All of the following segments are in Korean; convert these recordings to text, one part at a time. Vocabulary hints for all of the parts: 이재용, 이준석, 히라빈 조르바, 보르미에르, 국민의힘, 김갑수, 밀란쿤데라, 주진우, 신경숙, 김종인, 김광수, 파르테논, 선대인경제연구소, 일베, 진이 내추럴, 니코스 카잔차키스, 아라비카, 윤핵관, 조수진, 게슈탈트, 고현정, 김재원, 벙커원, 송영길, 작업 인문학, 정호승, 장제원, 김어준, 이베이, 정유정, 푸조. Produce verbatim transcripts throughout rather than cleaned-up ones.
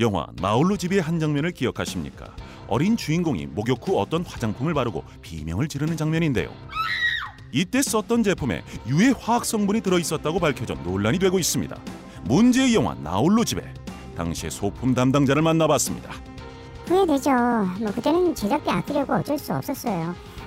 영화 나홀로 집의 한 장면을 기억하십니까? 어린 주인공이 목욕 후 어떤 화장품을 바르고 비명을 지르는 장면인데요. 이때 썼던 제품에 유해 화학 성분이 들어있었다고 밝혀져 논란이 되고 있습니다. 문제의 영화 나홀로 집에 당시의 소품 담당자를 만나봤습니다. 후회되죠. 뭐 그때는 제작비 아끼려고 어쩔 수 없었어요.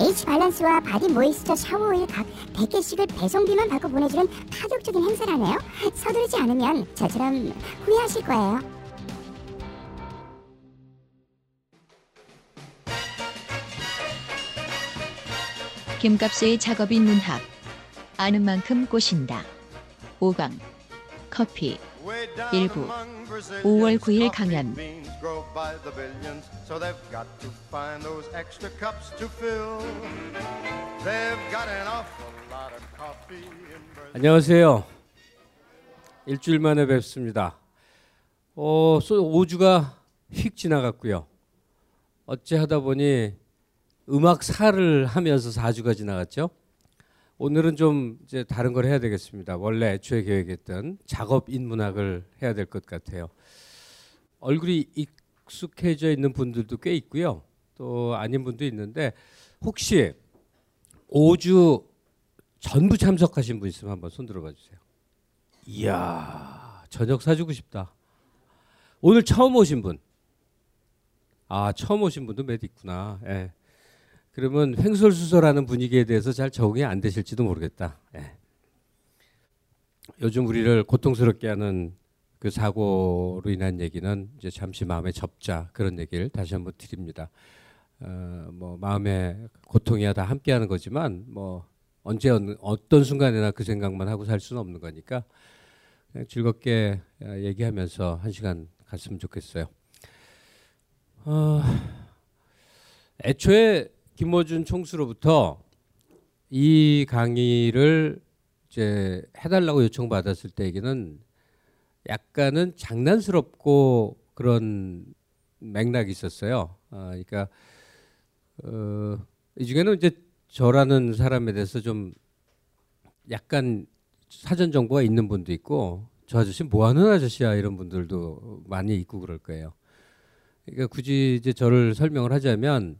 H발란스와 바디 모이스처 샤워오일 각 백 개씩을 배송비만 받고 보내주는 파격적인 행사라네요. 서두르지 않으면 저처럼 후회하실 거예요. 김갑수의 작업 인문학, 아는 만큼 꼬신다. 오 강 커피 일부 오월 구일 강연. 안녕하세요. 일주일 만에 뵙습니다. 어, 오 주가 휙 지나갔고요. 어찌하다 보니 음악사를 하면서 사 주가 지나갔죠. 오늘은 좀 이제 다른 걸 해야 되겠습니다. 원래 애초에 계획했던 작업 인문학을 해야 될 것 같아요. 얼굴이 익숙해져 있는 분들도 꽤 있고요. 또 아닌 분도 있는데, 혹시 오 주 전부 참석하신 분 있으면 한번 손 들어봐 주세요. 이야, 저녁 사주고 싶다. 오늘 처음 오신 분. 아, 처음 오신 분도 몇 있구나. 예. 그러면 횡설수설하는 분위기에 대해서 잘 적응이 안 되실지도 모르겠다. 예. 요즘 우리를 고통스럽게 하는 그 사고로 인한 얘기는 이제 잠시 마음에 접자, 그런 얘기를 다시 한번 드립니다. 어, 뭐 마음의 고통이야 다 함께하는 거지만 뭐 언제 어떤 순간에나 그 생각만 하고 살 수는 없는 거니까 그냥 즐겁게 얘기하면서 한 시간 갔으면 좋겠어요. 어, 애초에 김어준 총수로부터 이 강의를 이제 해달라고 요청받았을 때에는 약간은 장난스럽고 그런 맥락이 있었어요. 아, 그러니까 어, 이 중에는 이제 저라는 사람에 대해서 좀 약간 사전 정보가 있는 분도 있고, 저 아저씨 뭐하는 아저씨야 이런 분들도 많이 있고 그럴 거예요. 그러니까 굳이 이제 저를 설명을 하자면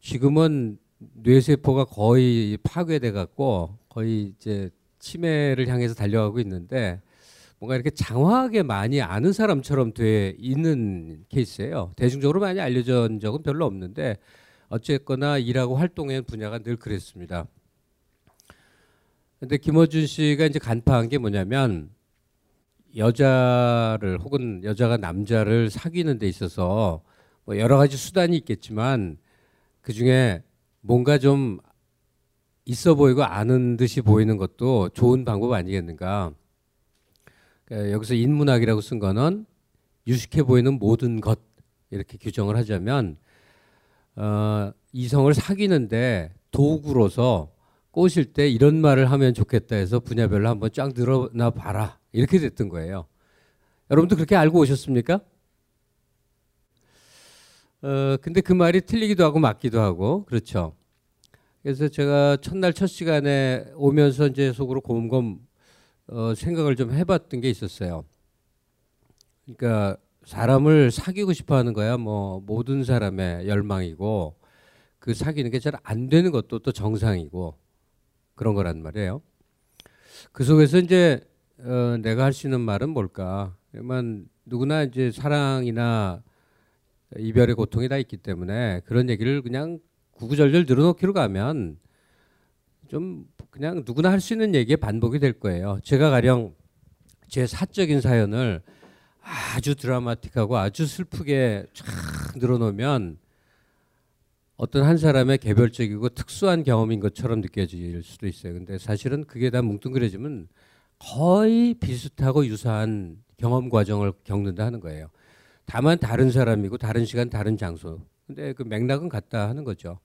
지금은 뇌세포가 거의 파괴돼 갖고 거의 이제 치매를 향해서 달려가고 있는데, 뭔가 이렇게 장황하게 많이 아는 사람처럼 돼 있는 케이스예요. 대중적으로 많이 알려진 적은 별로 없는데 어쨌거나 일하고 활동하는 분야가 늘 그랬습니다. 근데 김어준 씨가 이제 간파한 게 뭐냐면, 여자를 혹은 여자가 남자를 사귀는 데 있어서 뭐 여러 가지 수단이 있겠지만 그중에 뭔가 좀 있어 보이고 아는 듯이 보이는 것도 좋은 방법 아니겠는가. 그러니까 여기서 인문학이라고 쓴 거는 유식해 보이는 모든 것, 이렇게 규정을 하자면 어, 이성을 사귀는데 도구로서 꼬실 때 이런 말을 하면 좋겠다 해서 분야별로 한번 쫙 늘어나 봐라, 이렇게 됐던 거예요. 여러분도 그렇게 알고 오셨습니까? 어, 근데 그 말이 틀리기도 하고 맞기도 하고 그렇죠. 그래서 제가 첫날 첫 시간에 오면서 이제 속으로 곰곰 어, 생각을 좀 해봤던 게 있었어요. 그러니까 사람을 사귀고 싶어하는 거야 뭐 모든 사람의 열망이고, 그 사귀는 게 잘 안 되는 것도 또 정상이고 그런 거란 말이에요. 그 속에서 이제 어, 내가 할 수 있는 말은 뭘까? 그러면 누구나 이제 사랑이나 이별의 고통이 다 있기 때문에 그런 얘기를 그냥 구구절절 늘어놓기로 가면 좀 그냥 누구나 할 수 있는 얘기의 반복이 될 거예요. 제가 가령 제 사적인 사연을 아주 드라마틱하고 아주 슬프게 쫙 늘어놓으면 어떤 한 사람의 개별적이고 특수한 경험인 것처럼 느껴질 수도 있어요. 근데 사실은 그게 다 뭉뚱그려지면 거의 비슷하고 유사한 경험 과정을 겪는다 하는 거예요. 다만 다른 사람이고 다른 시간 다른 장소. 근데 그 맥락은 같다 하는 거죠.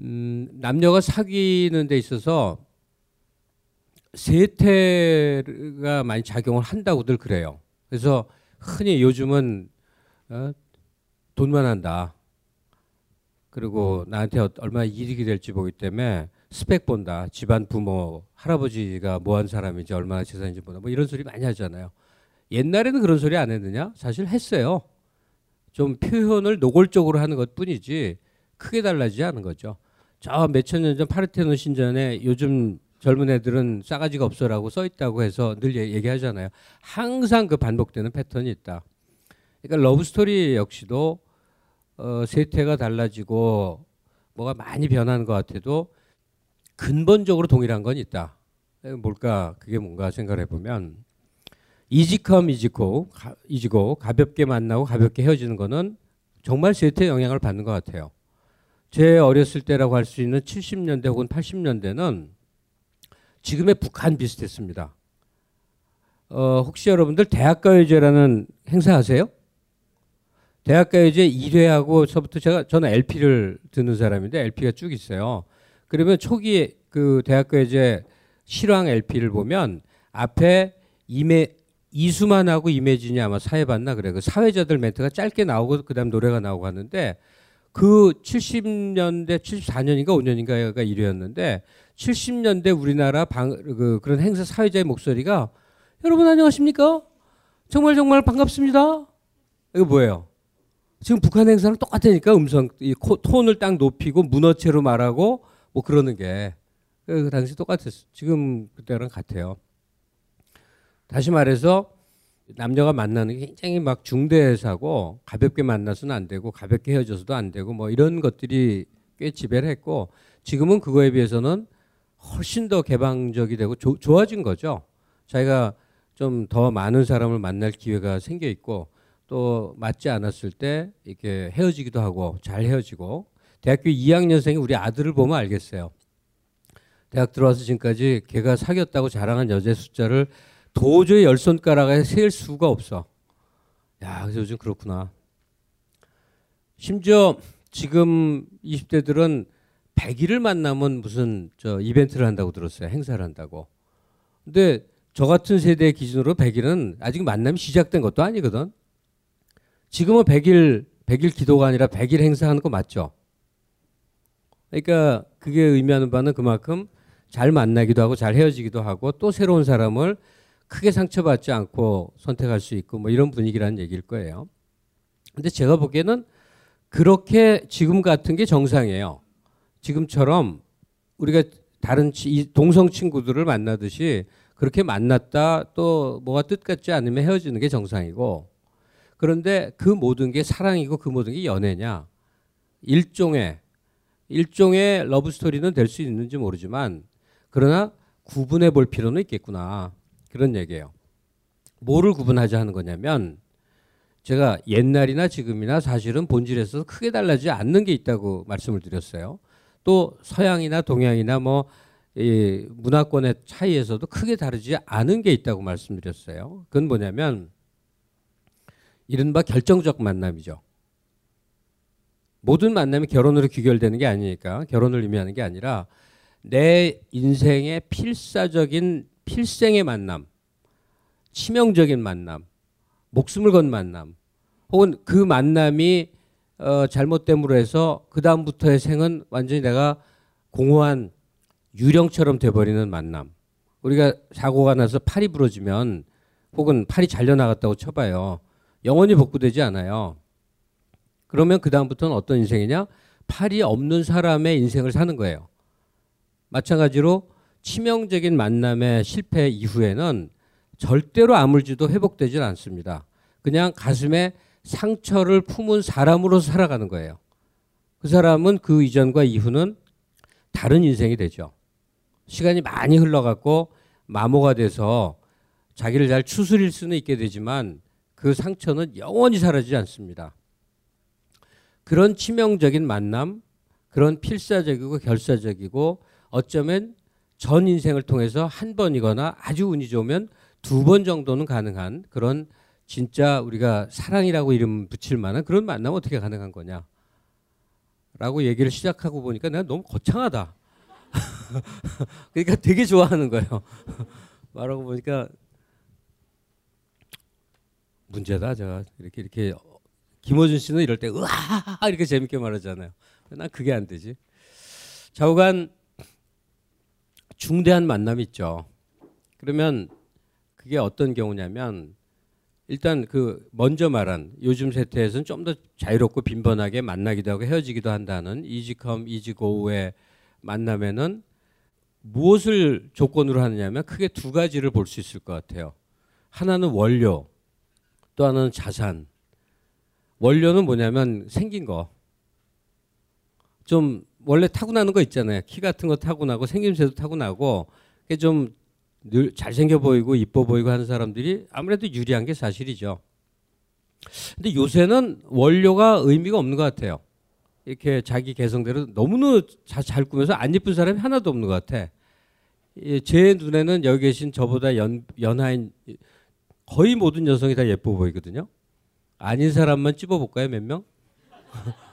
음, 남녀가 사귀는 데 있어서 세태가 많이 작용을 한다고들 그래요. 그래서 흔히 요즘은 어, 돈만 한다. 그리고 나한테 얼마나 이득이 될지 보기 때문에 스펙 본다. 집안 부모, 할아버지가 뭐한 사람인지 얼마나 재산인지 본다. 뭐 이런 소리 많이 하잖아요. 옛날에는 그런 소리 안 했느냐? 사실 했어요. 좀 표현을 노골적으로 하는 것뿐이지 크게 달라지지 않은 거죠. 저 몇천 년 전 파르테논 신전에 요즘 젊은 애들은 싸가지가 없어라고 써 있다고 해서 늘 얘기하잖아요. 항상 그 반복되는 패턴이 있다. 그러니까 러브스토리 역시도 어, 세태가 달라지고 뭐가 많이 변하는 것 같아도 근본적으로 동일한 건 있다. 뭘까? 그게 뭔가 생각을 해보면 이지컴 이지고, 이지고 가볍게 만나고 가볍게 헤어지는 거는 정말 세태의 영향을 받는 것 같아요. 제 어렸을 때라고 할 수 있는 칠십 년대 혹은 팔십 년대는 지금의 북한 비슷했습니다. 어, 혹시 여러분들 대학가요제라는 행사 아세요? 대학가요제 일 회하고서부터 제가, 저는 엘피를 듣는 사람인데 엘피가 쭉 있어요. 그러면 초기 그 대학가요제 실황 엘피를 보면 앞에 이매, 이수만하고 임혜진이 아마 사회 봤나 그래. 그 사회자들 멘트가 짧게 나오고 그 다음 노래가 나오고 하는데, 그 칠십 년대 칠십사 년인가 오 년인가가 일 회였는데 칠십 년대 우리나라 방, 그, 그런 행사 사회자의 목소리가 여러분 안녕하십니까? 정말 정말 반갑습니다. 이거 뭐예요? 지금 북한 행사랑 똑같으니까 음성, 이 코, 톤을 딱 높이고 문어체로 말하고 뭐 그러는 게 그 당시 똑같았어요. 지금 그때랑 같아요. 다시 말해서 남녀가 만나는 게 굉장히 막 중대사고 가볍게 만나서는 안 되고 가볍게 헤어져서도 안 되고 뭐 이런 것들이 꽤 지배를 했고, 지금은 그거에 비해서는 훨씬 더 개방적이 되고 조, 좋아진 거죠. 자기가 좀 더 많은 사람을 만날 기회가 생겨 있고, 또 맞지 않았을 때 이렇게 헤어지기도 하고 잘 헤어지고. 대학교 이 학년생이 우리 아들을 보면 알겠어요. 대학 들어와서 지금까지 걔가 사귀었다고 자랑한 여자의 숫자를 도저히 열 손가락에 셀 수가 없어. 야, 그래서 요즘 그렇구나. 심지어 지금 이십 대들은 백일을 만나면 무슨 저 이벤트를 한다고 들었어요. 행사를 한다고. 근데 저 같은 세대 기준으로 백일은 아직 만남이 시작된 것도 아니거든. 지금은 백일, 백일 기도가 아니라 백일 행사하는 거 맞죠? 그러니까 그게 의미하는 바는 그만큼 잘 만나기도 하고 잘 헤어지기도 하고 또 새로운 사람을 크게 상처받지 않고 선택할 수 있고 뭐 이런 분위기라는 얘기일 거예요. 근데 제가 보기에는 그렇게 지금 같은 게 정상이에요. 지금처럼 우리가 다른 동성 친구들을 만나듯이 그렇게 만났다 또 뭐가 뜻 같지 않으면 헤어지는 게 정상이고, 그런데 그 모든 게 사랑이고 그 모든 게 연애냐, 일종의 일종의 러브스토리는 될 수 있는지 모르지만 그러나 구분해 볼 필요는 있겠구나, 그런 얘기예요. 뭐를 구분하자 하는 거냐면 제가 옛날이나 지금이나 사실은 본질에서 크게 달라지지 않는 게 있다고 말씀을 드렸어요. 또 서양이나 동양이나 뭐 이 문화권의 차이에서도 크게 다르지 않은 게 있다고 말씀드렸어요. 그건 뭐냐면 이른바 결정적 만남이죠. 모든 만남이 결혼으로 귀결되는 게 아니니까, 결혼을 의미하는 게 아니라 내 인생의 필사적인 필생의 만남, 치명적인 만남, 목숨을 건 만남, 혹은 그 만남이 어, 잘못됨으로 해서 그 다음부터의 생은 완전히 내가 공허한 유령처럼 돼버리는 만남. 우리가 사고가 나서 팔이 부러지면 혹은 팔이 잘려나갔다고 쳐봐요. 영원히 복구되지 않아요. 그러면 그 다음부터는 어떤 인생이냐? 팔이 없는 사람의 인생을 사는 거예요. 마찬가지로 치명적인 만남의 실패 이후에는 절대로 아물지도 회복되질 않습니다. 그냥 가슴에 상처를 품은 사람으로 살아가는 거예요. 그 사람은 그 이전과 이후는 다른 인생이 되죠. 시간이 많이 흘러갔고 마모가 돼서 자기를 잘 추스릴 수는 있게 되지만 그 상처는 영원히 사라지지 않습니다. 그런 치명적인 만남, 그런 필사적이고 결사적이고 어쩌면 전 인생을 통해서 한 번이거나 아주 운이 좋으면 두 번 정도는 가능한 그런 진짜 우리가 사랑이라고 이름 붙일 만한 그런 만남은 어떻게 가능한 거냐 라고 얘기를 시작하고 보니까 내가 너무 거창하다. 그러니까 되게 좋아하는 거예요. 말하고 보니까 문제다. 제가 이렇게 이렇게 김어준 씨는 이럴 때 으아 이렇게 재밌게 말하잖아요. 난 그게 안 되지. 좌우간 중대한 만남이 있죠. 그러면 그게 어떤 경우냐면 일단 그 먼저 말한 요즘 세태에서는 좀 더 자유롭고 빈번하게 만나기도 하고 헤어지기도 한다는 이지컴 이지고우의 만남에는 무엇을 조건으로 하느냐면 크게 두 가지를 볼 수 있을 것 같아요. 하나는 원료, 또 하나는 자산. 원료는 뭐냐면 생긴 거. 좀 원래 타고나는 거 있잖아요. 키 같은 거 타고나고 생김새도 타고나고 그게 좀 늘 잘생겨 보이고 이뻐 보이고 하는 사람들이 아무래도 유리한 게 사실이죠. 근데 요새는 원료가 의미가 없는 것 같아요. 이렇게 자기 개성대로 너무너무 잘 꾸며서 안 예쁜 사람이 하나도 없는 것 같아. 제 눈에는 여기 계신 저보다 연, 연하인 거의 모든 여성이 다 예뻐 보이거든요. 아닌 사람만 찝어볼까요? 몇 명?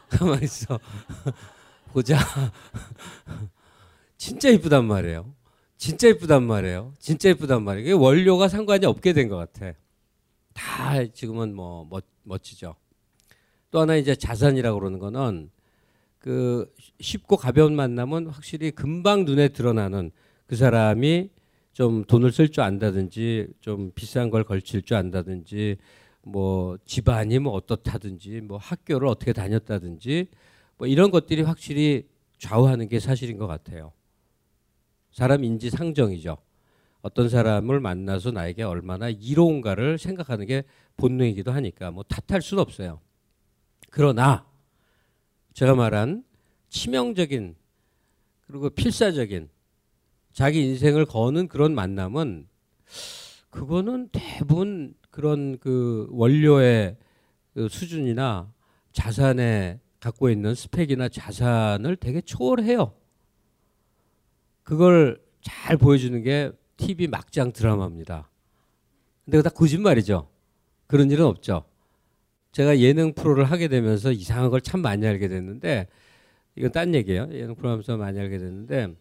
가만히 있어. 보자. 진짜 예쁘단 말이에요. 진짜 예쁘단 말이에요. 진짜 예쁘단 말이에요. 이게 원료가 상관이 없게 된 것 같아. 다 지금은 뭐 멋, 멋지죠. 또 하나 이제 자산이라고 그러는 거는 그 쉽고 가벼운 만남은 확실히 금방 눈에 드러나는 그 사람이 좀 돈을 쓸 줄 안다든지 좀 비싼 걸 걸칠 줄 안다든지 뭐 집안이 뭐 어떻다든지 뭐 학교를 어떻게 다녔다든지 뭐 이런 것들이 확실히 좌우하는 게 사실인 것 같아요. 사람 인지상정이죠. 어떤 사람을 만나서 나에게 얼마나 이로운가를 생각하는 게 본능이기도 하니까 뭐 탓할 수는 없어요. 그러나 제가 말한 치명적인 그리고 필사적인 자기 인생을 거는 그런 만남은 그거는 대부분 그런 그 원료의 그 수준이나 자산에 갖고 있는 스펙이나 자산을 되게 초월해요. 그걸 잘 보여주는 게 티비 막장 드라마입니다. 근데 그거 다 거짓말이죠. 그런 일은 없죠. 제가 예능 프로를 하게 되면서 이상한 걸 참 많이 알게 됐는데, 이건 딴 얘기예요. 예능 프로 하면서 많이 알게 됐는데,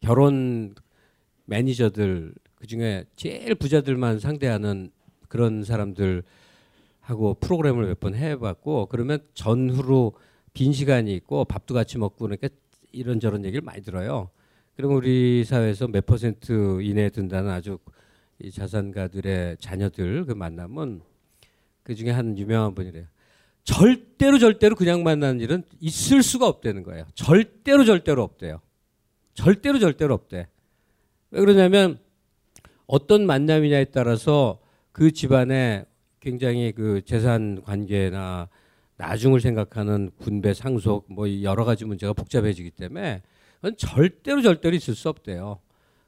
결혼 매니저들 그중에 제일 부자들만 상대하는 그런 사람들하고 프로그램을 몇 번 해봤고, 그러면 전후로 빈 시간이 있고 밥도 같이 먹고 그러니까 이런저런 얘기를 많이 들어요. 그럼 우리 사회에서 몇 퍼센트 이내에 든다는 아주 이 자산가들의 자녀들 그 만남은, 그 중에 한 유명한 분이래요. 절대로 절대로 그냥 만나는 일은 있을 수가 없다는 거예요. 절대로 절대로 없대요. 절대로 절대로 없대. 왜 그러냐면 어떤 만남이냐에 따라서 그 집안에 굉장히 그 재산 관계나 나중을 생각하는 군배 상속 뭐 여러 가지 문제가 복잡해지기 때문에 그건 절대로 절대로 있을 수 없대요.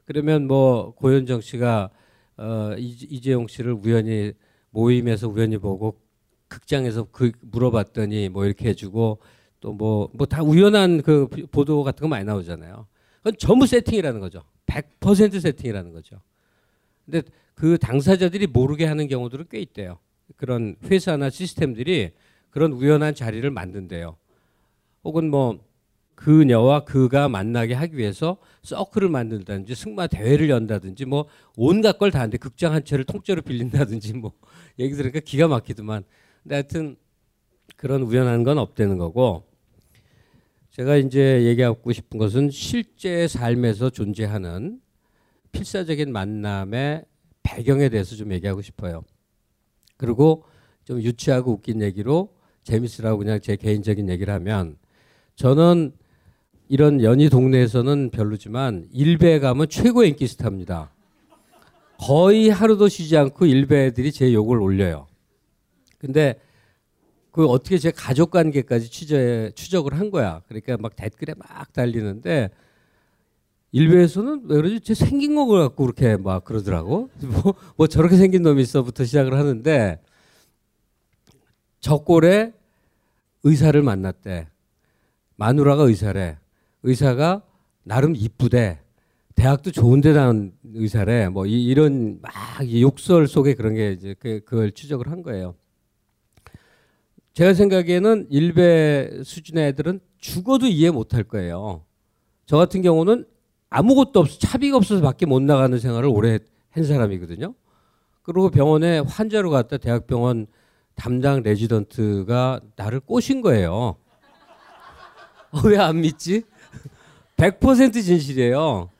그러면 뭐 고현정 씨가 어, 이재용 씨를 우연히 모임에서 우연히 보고 극장에서 그 물어봤더니 뭐 이렇게 해주고 또 뭐 뭐 다 우연한 그 보도 같은 거 많이 나오잖아요. 그건 전부 세팅이라는 거죠. 백 퍼센트 세팅이라는 거죠. 근데 그 당사자들이 모르게 하는 경우들은 꽤 있대요. 그런 회사나 시스템들이 그런 우연한 자리를 만든대요. 혹은 뭐 그녀와 그가 만나게 하기 위해서 서클을 만든다든지 승마 대회를 연다든지 뭐 온갖 걸 다 하는데 극장 한 채를 통째로 빌린다든지 뭐 얘기 들으니까 기가 막히더만. 근데 하여튼 그런 우연한 건 없다는 거고, 제가 이제 얘기하고 싶은 것은 실제 삶에서 존재하는 필사적인 만남의 배경에 대해서 좀 얘기하고 싶어요. 그리고 좀 유치하고 웃긴 얘기로 재밌으라고 그냥 제 개인적인 얘기를 하면, 저는 이런 연희 동네에서는 별로지만 일베에 가면 최고의 인기 스타입니다. 거의 하루도 쉬지 않고 일베 애들이 제 욕을 올려요. 근데 그 어떻게 제 가족 관계까지 취재, 추적을 한 거야. 그러니까 막 댓글에 막 달리는데, 일베에서는 왜 그러지? 쟤 생긴 거 갖고 그렇게 막 그러더라고. 뭐, 뭐 저렇게 생긴 놈이 있어부터 시작을 하는데, 저 꼴에 의사를 만났대. 마누라가 의사래. 의사가 나름 이쁘대. 대학도 좋은데 나온 의사래. 뭐 이, 이런 막 욕설 속에 그런 게 이제 그, 그걸 추적을 한 거예요. 제가 생각에는 일베 수준의 애들은 죽어도 이해 못할 거예요. 저 같은 경우는 아무것도 없어, 차비가 없어서 밖에 못 나가는 생활을 오래 한 사람이거든요. 그리고 병원에 환자로 갔다 대학병원 담당 레지던트가 나를 꼬신 거예요. 어, 왜 안 믿지? 백 퍼센트 진실이에요.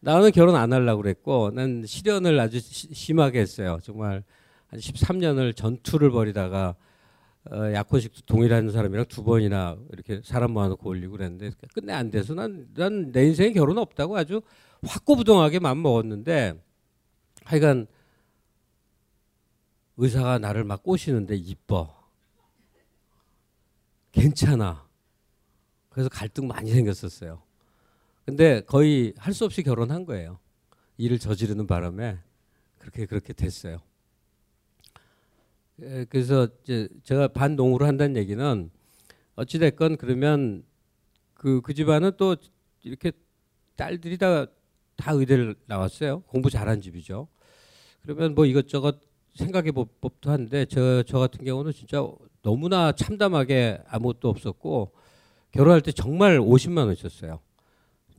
나는 결혼 안 하려고 그랬고, 난 실연을 아주 시, 심하게 했어요. 정말 한 십삼 년을 전투를 벌이다가 어, 약혼식도 동일한 사람이랑 두 번이나 이렇게 사람 모아놓고 올리고 그랬는데 끝내 안 돼서 난, 난 내 인생에 결혼 없다고 아주 확고부동하게 마음 먹었는데, 하여간 의사가 나를 막 꼬시는데 이뻐. 괜찮아. 그래서 갈등 많이 생겼었어요. 근데 거의 할 수 없이 결혼한 거예요. 일을 저지르는 바람에 그렇게 그렇게 됐어요. 그래서 이제 제가 반농으로 한다는 얘기는, 어찌됐건 그러면 그, 그 집안은 또 이렇게 딸들이 다, 다 의대를 나왔어요. 공부 잘한 집이죠. 그러면 뭐 이것저것 생각해 볼 법도 한데, 저, 저 같은 경우는 진짜 너무나 참담하게 아무것도 없었고, 결혼할 때 정말 오십만 원 있었어요.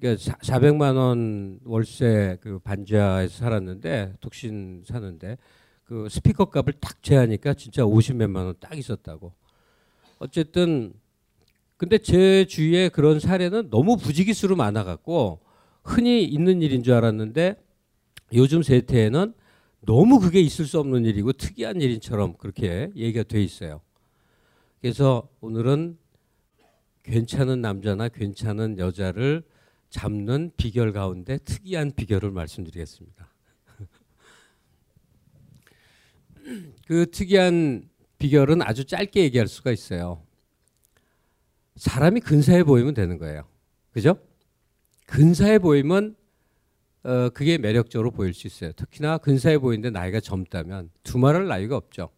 그러니까 사백만 원 월세 그 반지하에서 살았는데, 독신 사는데, 그 스피커 값을 딱 제하니까 진짜 오십몇만 원 딱 있었다고. 어쨌든 근데 제 주위에 그런 사례는 너무 부지기수로 많아갖고 흔히 있는 일인 줄 알았는데, 요즘 세태에는 너무 그게 있을 수 없는 일이고 특이한 일인처럼 그렇게 얘기가 돼 있어요. 그래서 오늘은 괜찮은 남자나 괜찮은 여자를 잡는 비결 가운데 특이한 비결을 말씀드리겠습니다. 그 특이한 비결은 아주 짧게 얘기할 수가 있어요. 사람이 근사해 보이면 되는 거예요. 그죠? 근사해 보이면 어, 그게 매력적으로 보일 수 있어요. 특히나 근사해 보이는데 나이가 젊다면 두말할 나이가 없죠.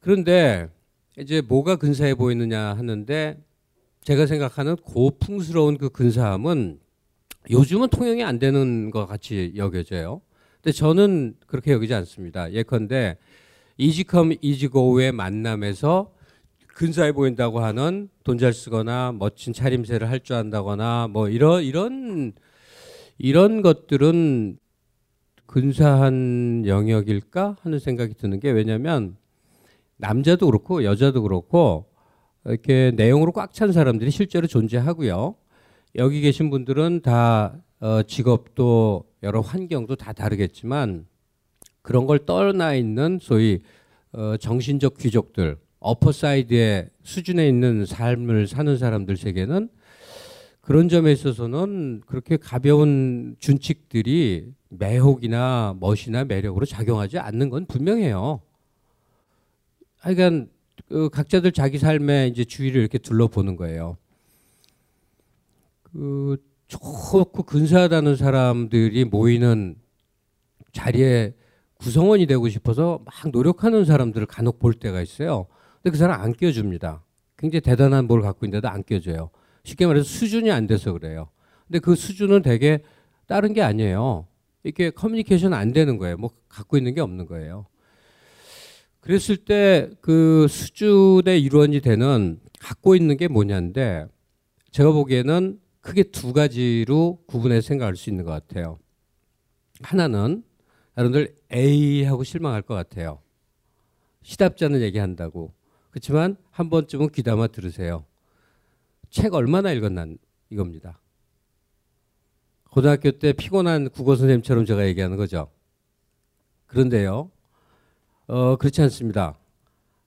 그런데 이제 뭐가 근사해 보이느냐 하는데, 제가 생각하는 고풍스러운 그 근사함은 요즘은 통용이 안 되는 것 같이 여겨져요. 근데 저는 그렇게 여기지 않습니다. 예컨대 이지컴 이지고의 만남에서 근사해 보인다고 하는 돈 잘 쓰거나 멋진 차림새를 할 줄 안다거나 뭐 이런 이런 이런 것들은 근사한 영역일까 하는 생각이 드는 게, 왜냐하면 남자도 그렇고 여자도 그렇고 이렇게 내용으로 꽉 찬 사람들이 실제로 존재하고요. 여기 계신 분들은 다 어 직업도 여러 환경도 다 다르겠지만 그런 걸 떠나 있는 소위 어 정신적 귀족들, 어퍼사이드의 수준에 있는 삶을 사는 사람들 세계는 그런 점에 있어서는 그렇게 가벼운 준칙들이 매혹이나 멋이나 매력으로 작용하지 않는 건 분명해요. 하여간 그 각자들 자기 삶의 이제 주위를 이렇게 둘러보는 거예요. 그 좋고 근사하다는 사람들이 모이는 자리에 구성원이 되고 싶어서 막 노력하는 사람들을 간혹 볼 때가 있어요. 근데 그 사람 안 껴줍니다. 굉장히 대단한 뭘 갖고 있는데도 안 껴줘요. 쉽게 말해서 수준이 안 돼서 그래요. 근데 그 수준은 되게 다른 게 아니에요. 이렇게 커뮤니케이션 안 되는 거예요. 뭐 갖고 있는 게 없는 거예요. 그랬을 때 그 수준의 일원이 되는 갖고 있는 게 뭐냐인데, 제가 보기에는 크게 두 가지로 구분해서 생각할 수 있는 것 같아요. 하나는 여러분들 에이 하고 실망할 것 같아요. 시답잖은 얘기한다고. 그렇지만 한 번쯤은 귀담아 들으세요. 책 얼마나 읽었나 이겁니다. 고등학교 때 피곤한 국어 선생님처럼 제가 얘기하는 거죠. 그런데요. 어, 그렇지 않습니다.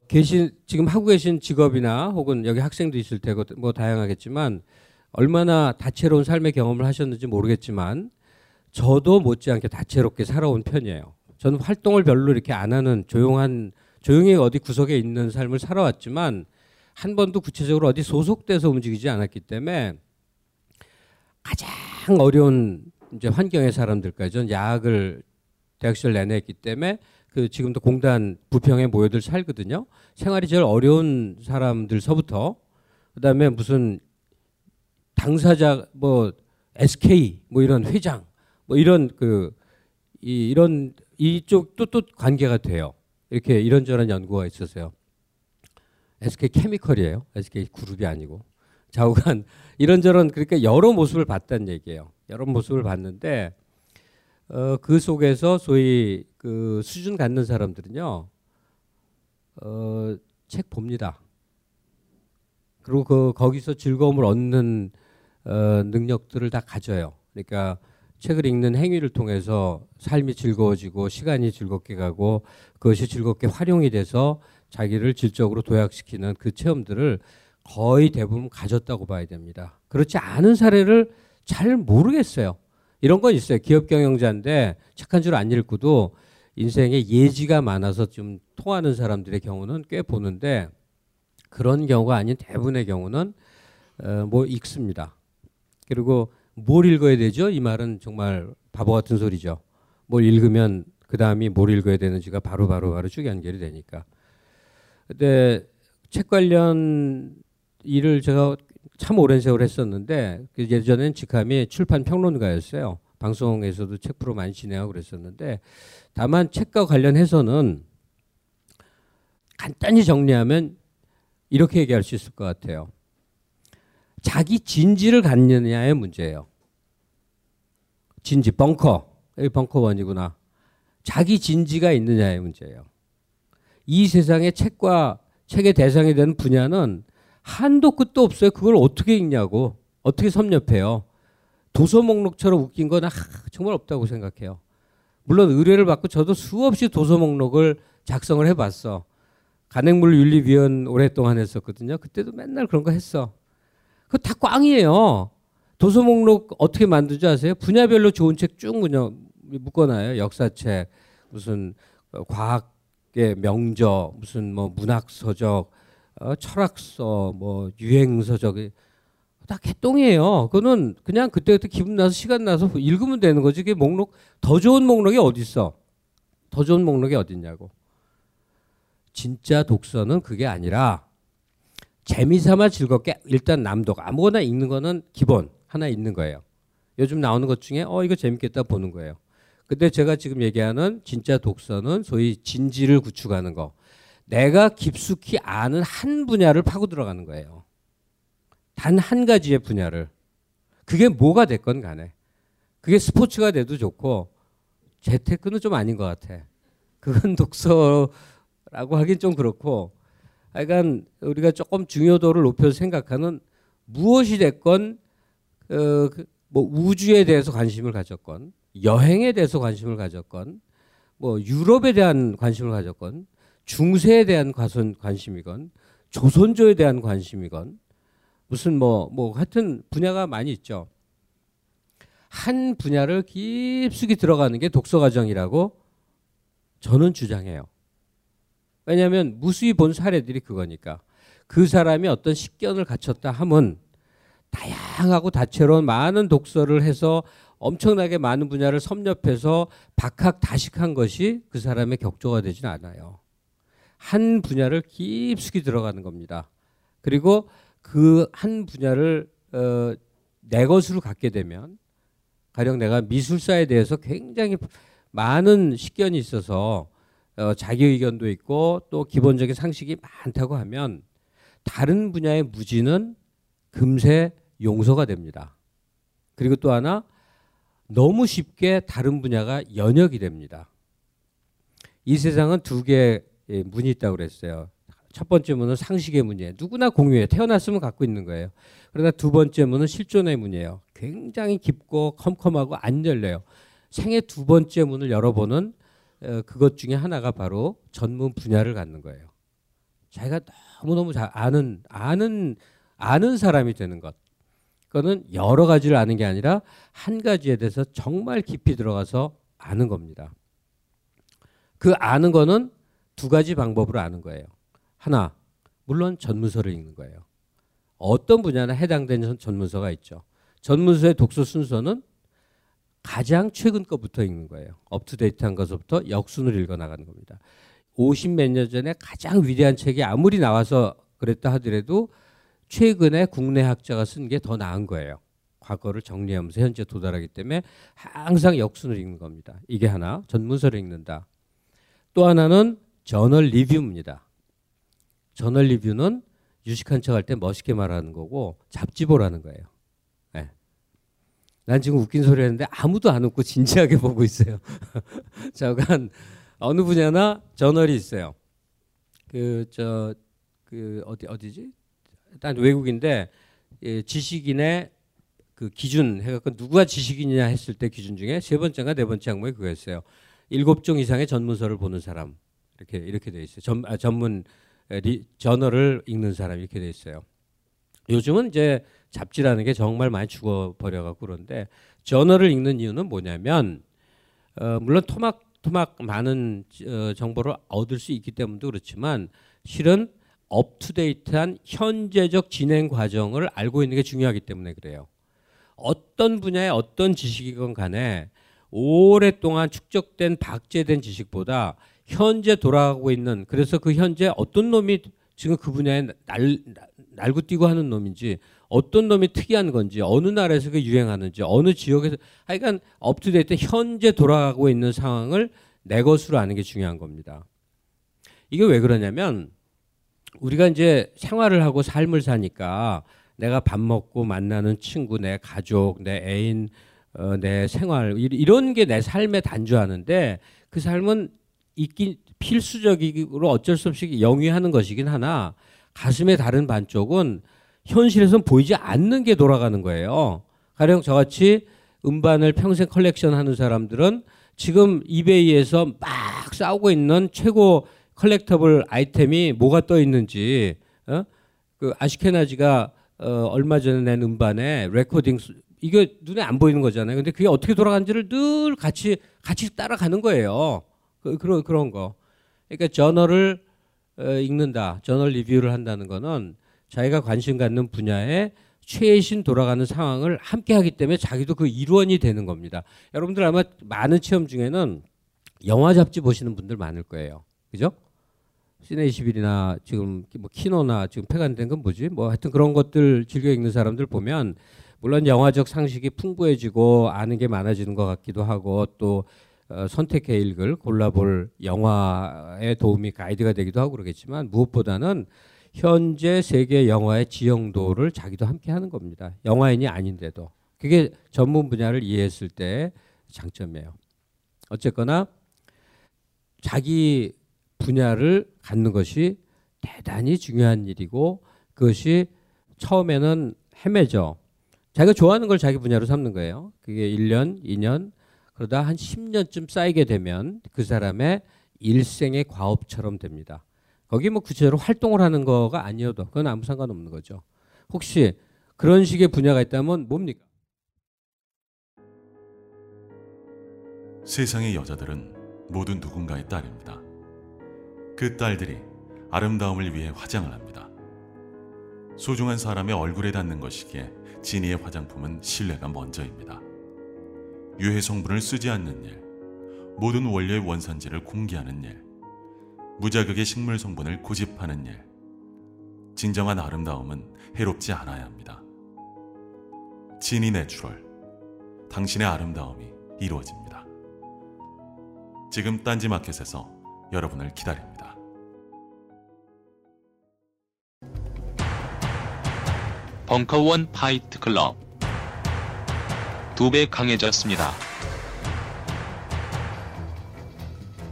계신, 지금 하고 계신 직업이나 혹은 여기 학생도 있을 테고 뭐 다양하겠지만 얼마나 다채로운 삶의 경험을 하셨는지 모르겠지만 저도 못지않게 다채롭게 살아온 편이에요. 저는 활동을 별로 이렇게 안 하는 조용한, 조용히 어디 구석에 있는 삶을 살아왔지만 한 번도 구체적으로 어디 소속돼서 움직이지 않았기 때문에 가장 어려운 이제 환경의 사람들까지 전 야학을 대학 시절 내내 했기 때문에 그 지금도 공단 부평에 모여들 살거든요. 생활이 제일 어려운 사람들서부터 그다음에 무슨 당사자 뭐 에스케이 뭐 이런 회장 뭐 이런 그 이 이런 이쪽도 또 관계가 돼요. 이렇게 이런저런 연구가 있었어요. 에스케이 케미컬이에요. 에스케이 그룹이 아니고 좌우간 이런저런, 그러니까 여러 모습을 봤다는 얘기예요. 여러 모습을 봤는데 어, 그 속에서 소위 그 수준 갖는 사람들은요, 어, 책 봅니다. 그리고 그 거기서 즐거움을 얻는 어, 능력들을 다 가져요. 그러니까 책을 읽는 행위를 통해서 삶이 즐거워지고 시간이 즐겁게 가고 그것이 즐겁게 활용이 돼서 자기를 질적으로 도약시키는 그 체험들을 거의 대부분 가졌다고 봐야 됩니다. 그렇지 않은 사례를 잘 모르겠어요. 이런 건 있어요. 기업 경영자인데 착한 줄 안 읽고도 인생에 예지가 많아서 좀 통하는 사람들의 경우는 꽤 보는데 그런 경우가 아닌 대부분의 경우는 어, 뭐 읽습니다. 그리고 뭘 읽어야 되죠? 이 말은 정말 바보 같은 소리죠. 뭘 읽으면 그 다음이 뭘 읽어야 되는지가 바로바로 바로 바로 쭉 연결이 되니까. 근데 책 관련 일을 제가 참 오랜 세월 했었는데 예전엔 직함이 출판 평론가였어요. 방송에서도 책 프로 많이 진행하고 그랬었는데, 다만 책과 관련해서는 간단히 정리하면 이렇게 얘기할 수 있을 것 같아요. 자기 진지를 갖느냐의 문제예요. 진지, 벙커. 여기 벙커원이구나. 자기 진지가 있느냐의 문제예요. 이 세상의 책과 책의 대상이 되는 분야는 한도 끝도 없어요. 그걸 어떻게 읽냐고. 어떻게 섭렵해요. 도서 목록처럼 웃긴 건 아, 정말 없다고 생각해요. 물론 의뢰를 받고 저도 수없이 도서 목록을 작성을 해봤어. 간행물윤리위원 오랫동안 했었거든요. 그때도 맨날 그런 거 했어. 그거 다 꽝이에요. 도서 목록 어떻게 만드는지 아세요? 분야별로 좋은 책 쭉 묶어놔요. 역사책, 무슨 과학의 명저, 무슨 뭐 문학서적, 어, 철학서, 뭐 유행서적, 다 개똥이에요. 그거는 그냥 그때그때 기분 나서 시간 나서 읽으면 되는 거지. 그게 목록, 더 좋은 목록이 어디 있어? 더 좋은 목록이 어디 있냐고. 진짜 독서는 그게 아니라 재미삼아 즐겁게 일단 남독 아무거나 읽는 거는 기본 하나 있는 거예요. 요즘 나오는 것 중에 어 이거 재밌겠다 보는 거예요. 근데 제가 지금 얘기하는 진짜 독서는 소위 진지를 구축하는 거. 내가 깊숙이 아는 한 분야를 파고 들어가는 거예요. 단 한 가지의 분야를. 그게 뭐가 됐건 간에. 그게 스포츠가 돼도 좋고 재테크는 좀 아닌 것 같아. 그건 독서라고 하긴 좀 그렇고. 그러니까 우리가 조금 중요도를 높여서 생각하는 무엇이 됐건 어, 뭐 우주에 대해서 관심을 가졌건 여행에 대해서 관심을 가졌건 뭐 유럽에 대한 관심을 가졌건 중세에 대한 관심이건 조선조에 대한 관심이건 무슨 뭐, 뭐 하여튼 분야가 많이 있죠. 한 분야를 깊숙이 들어가는 게 독서과정이라고 저는 주장해요. 왜냐하면 무수히 본 사례들이 그거니까. 그 사람이 어떤 식견을 갖췄다 하면 다양하고 다채로운 많은 독서를 해서 엄청나게 많은 분야를 섭렵해서 박학다식한 것이 그 사람의 격조가 되진 않아요. 한 분야를 깊숙이 들어가는 겁니다. 그리고 그 한 분야를 어, 내 것으로 갖게 되면, 가령 내가 미술사에 대해서 굉장히 많은 식견이 있어서 어, 자기 의견도 있고 또 기본적인 상식이 많다고 하면 다른 분야의 무지는 금세 용서가 됩니다. 그리고 또 하나, 너무 쉽게 다른 분야가 연역이 됩니다. 이 세상은 두 개의 문이 있다고 그랬어요. 첫 번째 문은 상식의 문이에요. 누구나 공유해요. 태어났으면 갖고 있는 거예요. 그러나 두 번째 문은 실존의 문이에요. 굉장히 깊고 컴컴하고 안 열려요. 생의 두 번째 문을 열어보는 그것 중에 하나가 바로 전문 분야를 갖는 거예요. 자기가 너무너무 잘 아는, 아는, 아는 사람이 되는 것. 그거는 여러 가지를 아는 게 아니라 한 가지에 대해서 정말 깊이 들어가서 아는 겁니다. 그 아는 거는 두 가지 방법으로 아는 거예요. 하나, 물론 전문서를 읽는 거예요. 어떤 분야나 해당되는 전문서가 있죠. 전문서의 독서 순서는 가장 최근 것부터 읽는 거예요. 업투데이트한 것부터 역순으로 읽어나가는 겁니다. 오십몇 년 전에 가장 위대한 책이 아무리 나와서 그랬다 하더라도 최근에 국내 학자가 쓴 게 더 나은 거예요. 과거를 정리하면서 현재 도달하기 때문에 항상 역순을 읽는 겁니다. 이게 하나, 전문서를 읽는다. 또 하나는 저널 리뷰입니다. 저널 리뷰는 유식한 척할 때 멋있게 말하는 거고 잡지보라는 거예요. 네. 난 지금 웃긴 소리 했는데 아무도 안 웃고 진지하게 보고 있어요. 자, 그러니까 어느 분야나 저널이 있어요. 그, 저, 그, 어디, 어디지? 일단 외국인데 예, 지식인의 그 기준 해갖고 누가 지식인이냐 했을 때 기준 중에 세 번째가 네 번째 항목이 그거였어요. 일곱 종 이상의 전문서를 보는 사람 이렇게 이렇게 돼 있어요. 전, 아, 전문 리, 저널을 읽는 사람 이렇게 돼 있어요. 요즘은 이제 잡지라는 게 정말 많이 죽어버려갖고 그런데 저널을 읽는 이유는 뭐냐면 어, 물론 토막토막 많은 어, 정보를 얻을 수 있기 때문도 그렇지만 실은 업투데이트한 현재적 진행 과정을 알고 있는 게 중요하기 때문에 그래요. 어떤 분야의 어떤 지식이건 간에 오랫동안 축적된 박제된 지식보다 현재 돌아가고 있는, 그래서 그 현재 어떤 놈이 지금 그 분야에 날, 날고 뛰고 하는 놈인지 어떤 놈이 특이한 건지 어느 나라에서 그게 유행하는지 어느 지역에서 하여간 업투데이트 현재 돌아가고 있는 상황을 내 것으로 아는 게 중요한 겁니다. 이게 왜 그러냐면 우리가 이제 생활을 하고 삶을 사니까 내가 밥 먹고 만나는 친구, 내 가족, 내 애인, 어, 내 생활 이런 게 내 삶에 단조하는데 그 삶은 있긴 필수적으로 어쩔 수 없이 영위하는 것이긴 하나 가슴의 다른 반쪽은 현실에선 보이지 않는 게 돌아가는 거예요. 가령 저같이 음반을 평생 컬렉션하는 사람들은 지금 이베이에서 막 싸우고 있는 최고 컬렉터블 아이템이 뭐가 떠 있는지, 어? 그 아시케나지가 어, 얼마 전에 낸 음반에 레코딩 이게 눈에 안 보이는 거잖아요. 근데 그게 어떻게 돌아가는지를 늘 같이 같이 따라가는 거예요. 그, 그런 그런 거. 그러니까 저널을 어, 읽는다, 저널 리뷰를 한다는 거는 자기가 관심 갖는 분야에 최신 돌아가는 상황을 함께하기 때문에 자기도 그 일원이 되는 겁니다. 여러분들 아마 많은 체험 중에는 영화 잡지 보시는 분들 많을 거예요. 그죠? 시네이십일이나 지금 뭐 키노나 지금 폐간된 건 뭐지? 뭐 하여튼 그런 것들 즐겨 읽는 사람들 보면 물론 영화적 상식이 풍부해지고 아는 게 많아지는 것 같기도 하고 또 어, 선택해 읽을 골라볼 영화의 도움이 가이드가 되기도 하고 그러겠지만 무엇보다는 현재 세계 영화의 지형도를 자기도 함께 하는 겁니다. 영화인이 아닌데도. 그게 전문 분야를 이해했을 때 장점이에요. 어쨌거나 자기 분야를 갖는 것이 대단히 중요한 일이고 그것이 처음에는 헤매죠. 자기가 좋아하는 걸 자기 분야로 삼는 거예요. 그게 일 년, 이 년 그러다 한 십 년쯤 쌓이게 되면 그 사람의 일생의 과업처럼 됩니다. 거기 뭐 구체적으로 활동을 하는 거가 아니어도 그건 아무 상관없는 거죠. 혹시 그런 식의 분야가 있다면 뭡니까? 세상의 여자들은 모두 누군가의 딸입니다. 그 딸들이 아름다움을 위해 화장을 합니다. 소중한 사람의 얼굴에 닿는 것이기에 진이의 화장품은 신뢰가 먼저입니다. 유해 성분을 쓰지 않는 일, 모든 원료의 원산지를 공개하는 일, 무자극의 식물 성분을 고집하는 일. 진정한 아름다움은 해롭지 않아야 합니다. 진이 내추럴, 당신의 아름다움이 이루어집니다. 지금 딴지마켓에서 여러분을 기다립니다. 벙커원 파이트 클럽 두 배 강해졌습니다.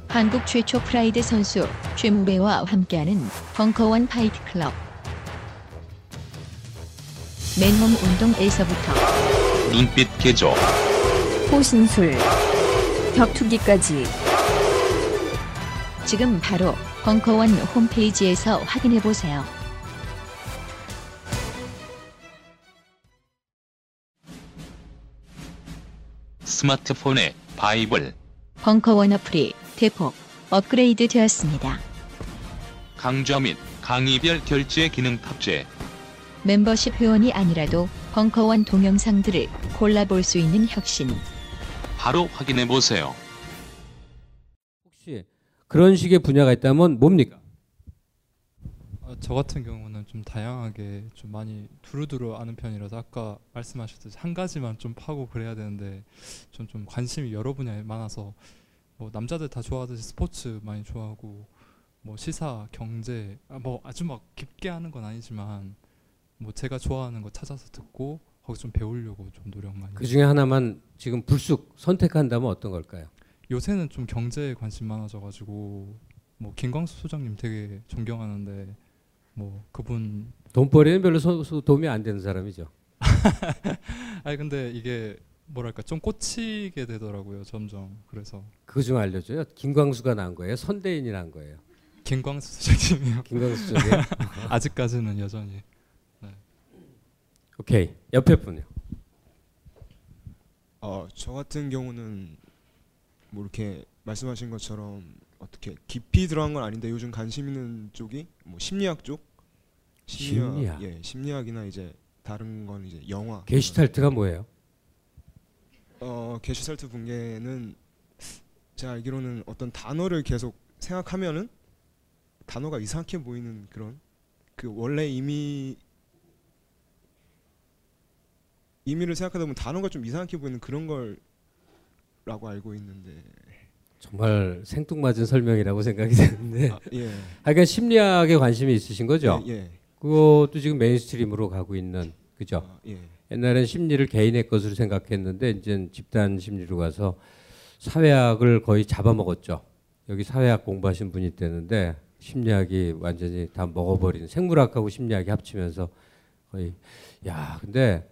한국 최초 프라이드 선수 최무배와 함께하는 벙커원 파이트 클럽. 맨몸 운동에서부터 눈빛 개조, 호신술, 격투기까지 지금 바로 벙커원 홈페이지에서 확인해보세요. 스마트폰의 바이블 벙커원 어플이 대폭 업그레이드 되었습니다. 강좌 및 강의별 결제 기능 탑재. 멤버십 회원이 아니라도 벙커원 동영상들을 골라볼 수 있는 혁신. 바로 확인해보세요. 혹시 그런 식의 분야가 있다면 뭡니까? 아, 저 같은 경우는 좀 다양하게 좀 많이 두루두루 아는 편이라서 아까 말씀하셨듯이 한 가지만 좀 파고 그래야 되는데 전 좀 관심이 여러 분야에 많아서 뭐 남자들 다 좋아하듯이 스포츠 많이 좋아하고 뭐 시사, 경제 아, 뭐 아주 막 깊게 하는 건 아니지만 뭐 제가 좋아하는 거 찾아서 듣고 거기 좀 배우려고 좀 노력 많이. 그 중에 하나만 지금 불쑥 선택한다면 어떤 걸까요? 요새는 좀 경제에 관심 많아져가지고 뭐 김광수 소장님 되게 존경하는데 뭐 그분 돈벌이는 별로 소, 소 도움이 안 되는 사람이죠. 아니 근데 이게 뭐랄까 좀 꽂히게 되더라고요 점점. 그래서 그거 좀 알려줘요. 김광수가 난 거예요? 선대인이 난 거예요? 김광수 소장님이요. 김광수 소장님. 아직까지는 여전히. 오케이. 옆에 분이요. 어, 저 같은 경우는 뭐 이렇게 말씀하신 것처럼 어떻게 깊이 들어간 건 아닌데 요즘 관심 있는 쪽이 뭐 심리학 쪽, 심리학, 심리학. 예, 심리학이나 이제 다른 건 이제 영화. 게슈탈트가 뭐예요? 어, 게슈탈트 붕괴는 제가 알기로는 어떤 단어를 계속 생각하면은 단어가 이상하게 보이는 그런 그 원래 이미 의미를 생각하다 보면 단어가 좀 이상하게 보이는 그런 걸 라고 알고 있는데 정말 생뚱맞은 설명이라고 생각이 드는데 아, 예. 그러니까 심리학에 관심이 있으신 거죠? 예, 예. 그것도 지금 메인스트림으로 가고 있는 그죠? 아, 예. 옛날엔 심리를 개인의 것으로 생각했는데 이제는 집단 심리로 가서 사회학을 거의 잡아먹었죠. 여기 사회학 공부하신 분이 있다는데 심리학이 완전히 다 먹어버린 생물학하고 심리학이 합치면서 거의 야 근데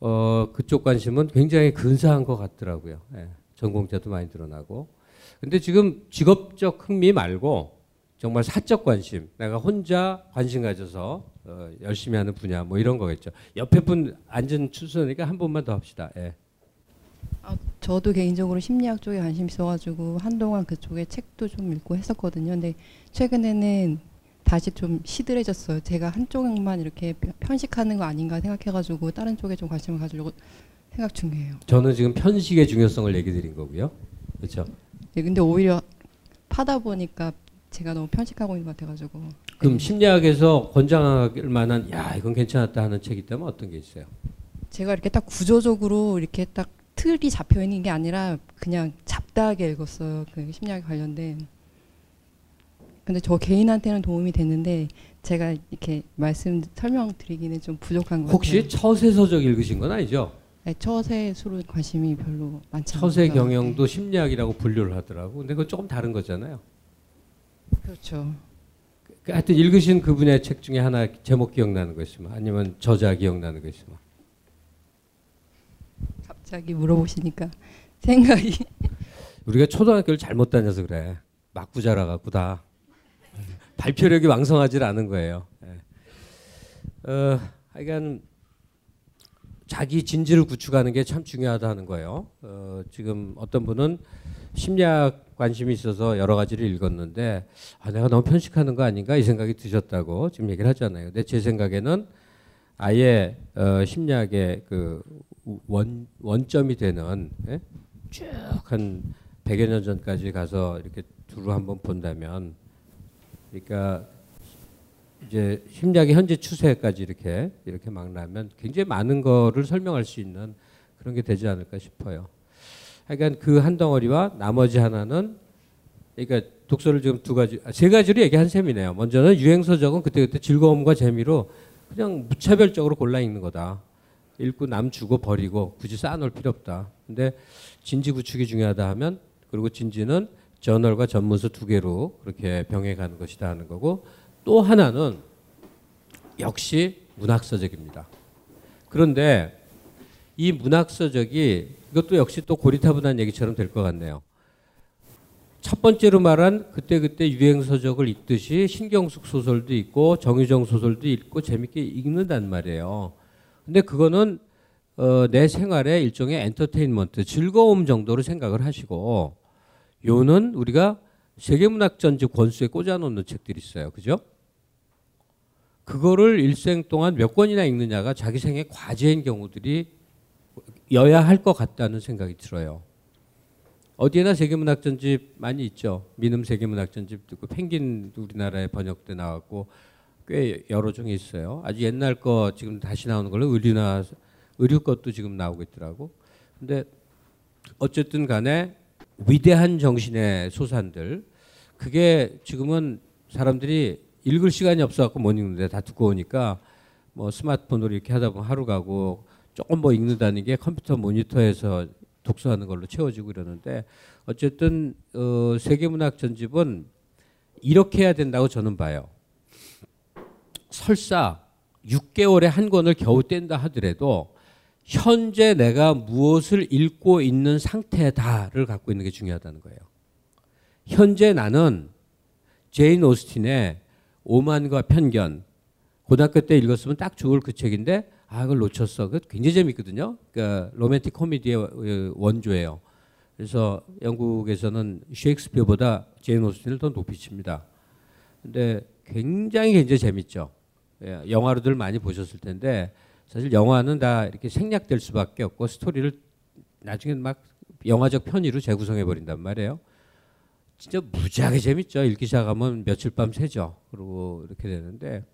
어, 그쪽 관심은 굉장히 근사한 것 같더라고요. 예. 전공자도 많이 드러나고. 근데 지금 직업적 흥미 말고 정말 사적 관심, 내가 혼자 관심 가져서 어, 열심히 하는 분야 뭐 이런 거겠죠. 옆에 분 앉은 순서니까 한 번만 더 합시다. 예. 아, 저도 개인적으로 심리학 쪽에 관심 있어가지고 한동안 그쪽에 책도 좀 읽고 했었거든요. 근데 최근에는 다시 좀 시들해졌어요. 제가 한쪽만 이렇게 편식하는 거 아닌가 생각해가지고 다른 쪽에 좀 관심을 가지려고 생각 중이에요. 저는 지금 편식의 중요성을 얘기 드린 거고요. 그렇죠? 네, 근데 오히려 파다 보니까 제가 너무 편식하고 있는 것 같아가지고. 그럼 심리학에서 권장할 만한 야 이건 괜찮았다 하는 책이 있다면 어떤 게 있어요? 제가 이렇게 딱 구조적으로 이렇게 딱 틀이 잡혀 있는 게 아니라 그냥 잡다하게 읽었어요. 그 심리학에 관련된. 근데 저 개인한테는 도움이 됐는데 제가 이렇게 말씀 설명드리기는 좀 부족한 것 혹시 같아요. 혹시 처세서적 읽으신 건 아니죠? 네, 처세수로 관심이 별로 많지 않아요. 처세 경영도 네. 심리학이라고 분류를 하더라고. 근데 그건 조금 다른 거잖아요. 그렇죠. 하여튼 읽으신 그분의 책 중에 하나 제목 기억나는 거 있으면 아니면 저자 기억나는 거 있으면. 갑자기 물어보시니까 생각이. 우리가 초등학교를 잘못 다녀서 그래. 막구 자라갖고 다. 발표력이 왕성하지 않은 거예요. 예. 어, 하여간 자기 진지를 구축하는 게 참 중요하다는 거예요. 어, 지금 어떤 분은 심리학 관심이 있어서 여러 가지를 읽었는데 아, 내가 너무 편식하는 거 아닌가 이 생각이 드셨다고 지금 얘기를 하잖아요. 근데 제 생각에는 아예 어, 심리학의 그 원, 원점이 되는 예? 쭉 한 백여 년 전까지 가서 이렇게 두루 한번 본다면 그러니까 이제 심리학의 현재 추세까지 이렇게 이렇게 막 나면 굉장히 많은 거를 설명할 수 있는 그런 게 되지 않을까 싶어요. 하여간 그 한 덩어리와 나머지 하나는 그러니까 독서를 지금 두 가지 아, 세 가지로 얘기한 셈이네요. 먼저는 유행서적은 그때그때 즐거움과 재미로 그냥 무차별적으로 골라 읽는 거다. 읽고 남 주고 버리고 굳이 쌓아놓을 필요 없다. 근데 진지 구축이 중요하다 하면 그리고 진지는 저널과 전문서 두 개로 그렇게 병행하는 것이다 하는 거고 또 하나는 역시 문학서적입니다. 그런데 이 문학서적이 이것도 역시 또 고리타분한 얘기처럼 될 것 같네요. 첫 번째로 말한 그때그때 유행서적을 읽듯이 신경숙 소설도 읽고 정유정 소설도 읽고 재밌게 읽는단 말이에요. 근데 그거는 어, 내 생활의 일종의 엔터테인먼트, 즐거움 정도로 생각을 하시고 요는 우리가 세계문학전집 권수에 꽂아놓는 책들이 있어요. 그죠? 그거를 일생 동안 몇 권이나 읽느냐가 자기 생의 과제인 경우들이 여야 할 것 같다는 생각이 들어요. 어디에나 세계문학전집 많이 있죠. 민음 세계문학전집도 있고 펭귄 우리나라에 번역돼 나왔고 꽤 여러 종이 있어요. 아주 옛날 거 지금 다시 나오는 걸로 의류나 의류 것도 지금 나오고 있더라고. 근데 어쨌든 간에 위대한 정신의 소산들 그게 지금은 사람들이 읽을 시간이 없어갖고 못 읽는데 다 두꺼우니까 뭐 스마트폰으로 이렇게 하다 보면 하루 가고 조금 뭐 읽는다는 게 컴퓨터 모니터에서 독서하는 걸로 채워지고 이러는데 어쨌든 어, 세계문학 전집은 이렇게 해야 된다고 저는 봐요. 설사 육 개월에 한 권을 겨우 뗀다 하더라도 현재 내가 무엇을 읽고 있는 상태다를 갖고 있는 게 중요하다는 거예요. 현재 나는 제인 오스틴의 오만과 편견 고등학교 때 읽었으면 딱 좋을 그 책인데 아 그걸 놓쳤어. 그 굉장히 재밌거든요. 그러니까 로맨틱 코미디의 원조예요. 그래서 영국에서는 셰익스피어보다 제인 오스틴을 더 높이 칩니다. 근데 굉장히 굉장히 재밌죠. 영화로들 많이 보셨을 텐데 사실 영화는 다 이렇게 생략될 수밖에 없고 스토리를 나중에 막 영화적 편의로 재구성해 버린단 말이에요. 진짜 무지하게 재밌죠. 읽기 시작하면 며칠 밤 새죠. 그리고 이렇게 되는데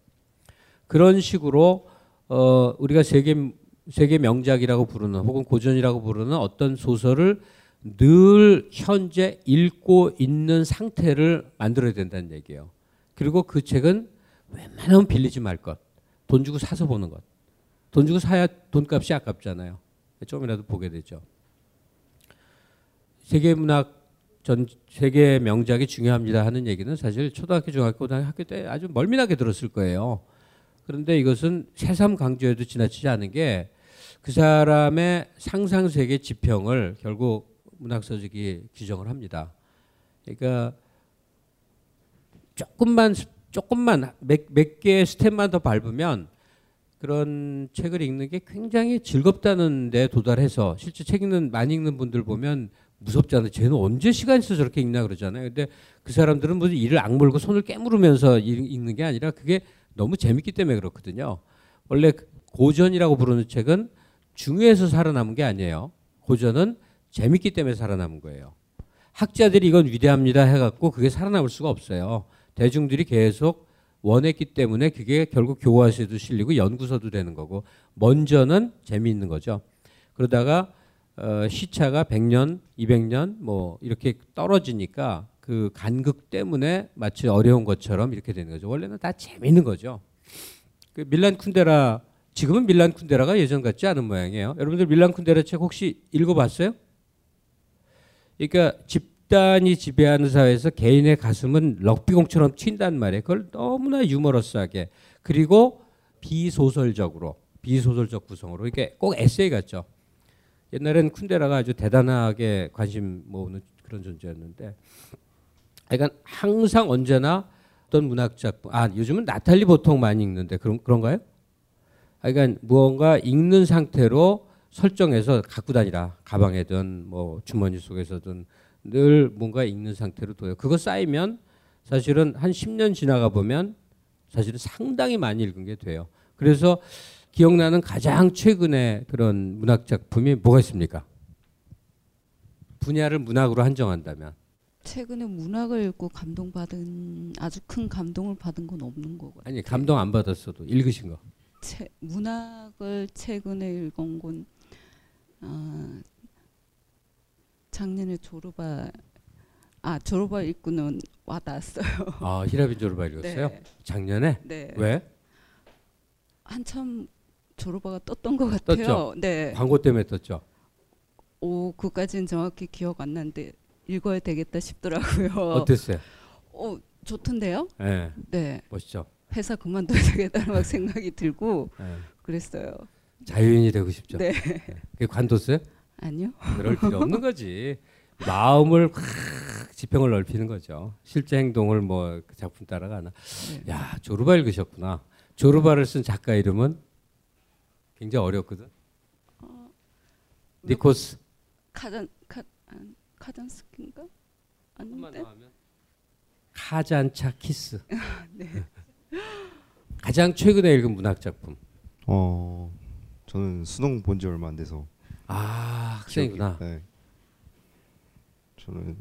그런 식으로 어 우리가 세계 세계 명작이라고 부르는 혹은 고전이라고 부르는 어떤 소설을 늘 현재 읽고 있는 상태를 만들어야 된다는 얘기예요. 그리고 그 책은 웬만하면 빌리지 말 것, 돈 주고 사서 보는 것. 돈 주고 사야 돈값이 아깝잖아요. 조금이라도 보게 되죠. 세계문학 전 세계 명작이 중요합니다 하는 얘기는 사실 초등학교, 중학교, 고등학교 때 아주 멀미나게 들었을 거예요. 그런데 이것은 새삼 강조해도 지나치지 않은 게 그 사람의 상상세계 지평을 결국 문학서적이 규정을 합니다. 그러니까 조금만 조금만 몇, 몇 개의 스텝만 더 밟으면 그런 책을 읽는 게 굉장히 즐겁다는 데 도달해서 실제 책 읽는 많이 읽는 분들 보면 무섭잖아요. 쟤는 언제 시간 있어 저렇게 읽나 그러잖아요. 근데 그 사람들은 무슨 이를 악물고 손을 깨물으면서 읽는 게 아니라 그게 너무 재밌기 때문에 그렇거든요. 원래 고전이라고 부르는 책은 중요해서 살아남은 게 아니에요. 고전은 재밌기 때문에 살아남은 거예요. 학자들이 이건 위대합니다 해갖고 그게 살아남을 수가 없어요. 대중들이 계속 원했기 때문에 그게 결국 교과서에도 실리고 연구서도 되는 거고, 먼저는 재미있는 거죠. 그러다가 어, 시차가 백 년, 이백 년 뭐 이렇게 떨어지니까 그 간극 때문에 마치 어려운 것처럼 이렇게 되는 거죠. 원래는 다 재미있는 거죠. 그 밀란쿤데라, 지금은 밀란쿤데라가 예전 같지 않은 모양이에요. 여러분들 밀란쿤데라 책 혹시 읽어봤어요? 그러니까 집단이 지배하는 사회에서 개인의 가슴은 럭비공처럼 튄단 말이에요. 그걸 너무나 유머러스하게, 그리고 비소설적으로, 비소설적 구성으로, 그러니까 꼭 에세이 같죠. 옛날에는 쿤데라가 아주 대단하게 관심 모으는 그런 존재였는데, 그러니까 항상 언제나 어떤 문학작품, 아 요즘은 나탈리 보통 많이 읽는데 그런, 그런가요? 그러니까 무언가 읽는 상태로 설정해서 갖고 다니라. 가방에든 뭐 주머니 속에서든 늘 뭔가 읽는 상태로 둬요. 그거 쌓이면 사실은 한 십 년 지나가 보면 사실은 상당히 많이 읽은 게 돼요. 그래서 기억나는 가장 최근의 그런 문학 작품이 뭐가 있습니까? 분야를 문학으로 한정한다면. 최근에 문학을 읽고 감동받은, 아주 큰 감동을 받은 건 없는 거고요. 아니 감동 안 받았어도 읽으신 거. 체, 문학을 최근에 읽은 건 아, 작년에 조르바, 아 조르바 읽고는 와닿았어요. 아 히라빈 조르바 읽었어요? 네. 작년에? 네. 왜? 한참 조르바가 떴던 것 같아요. 떴죠? 네. 광고 때문에 떴죠? 오, 그까지는 정확히 기억 안 나는데 읽어야 되겠다 싶더라고요. 어땠어요? 어, 좋던데요? 네. 네. 멋있죠? 회사 그만둬야 되겠다는 막 생각이 들고 네. 그랬어요. 자유인이 되고 싶죠? 네. 그게 관뒀어요? 아니요. 그럴 필요 없는 거지. 마음을 확 지평을 넓히는 거죠. 실제 행동을 뭐 작품 따라가나. 네. 야, 조르바 읽으셨구나. 조르바를 쓴 작가 이름은 굉장히 어렵거든. 어, 니코스 카잔 카 카잔스키인가? 아닌데. 카잔차키스. 네. 가장 최근에 읽은 문학 작품. 어, 저는 수능 본 지 얼마 안 돼서. 아, 학생이구나. 네. 저는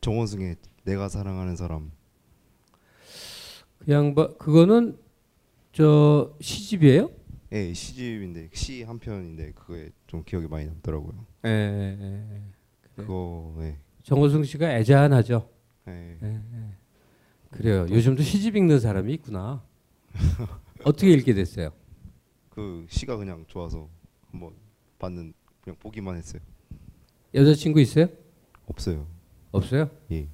정호승의 내가 사랑하는 사람. 그 양반 그거는 저 시집이에요? 예, 네, 시집인데 시 한 편인데 그거에 좀 기억이 많이 남더라고요. 예. 네, 네, 네. 그거 예. 네. 정호승 씨가 애잔하죠. 예. 네. 네, 네. 그래요. 요즘도 시집 읽는 사람이 있구나. 어떻게 읽게 됐어요? 그 시가 그냥 좋아서 한번 봤는, 그냥 보기만 했어요. 여자친구 있어요? 없어요. 없어요? 예.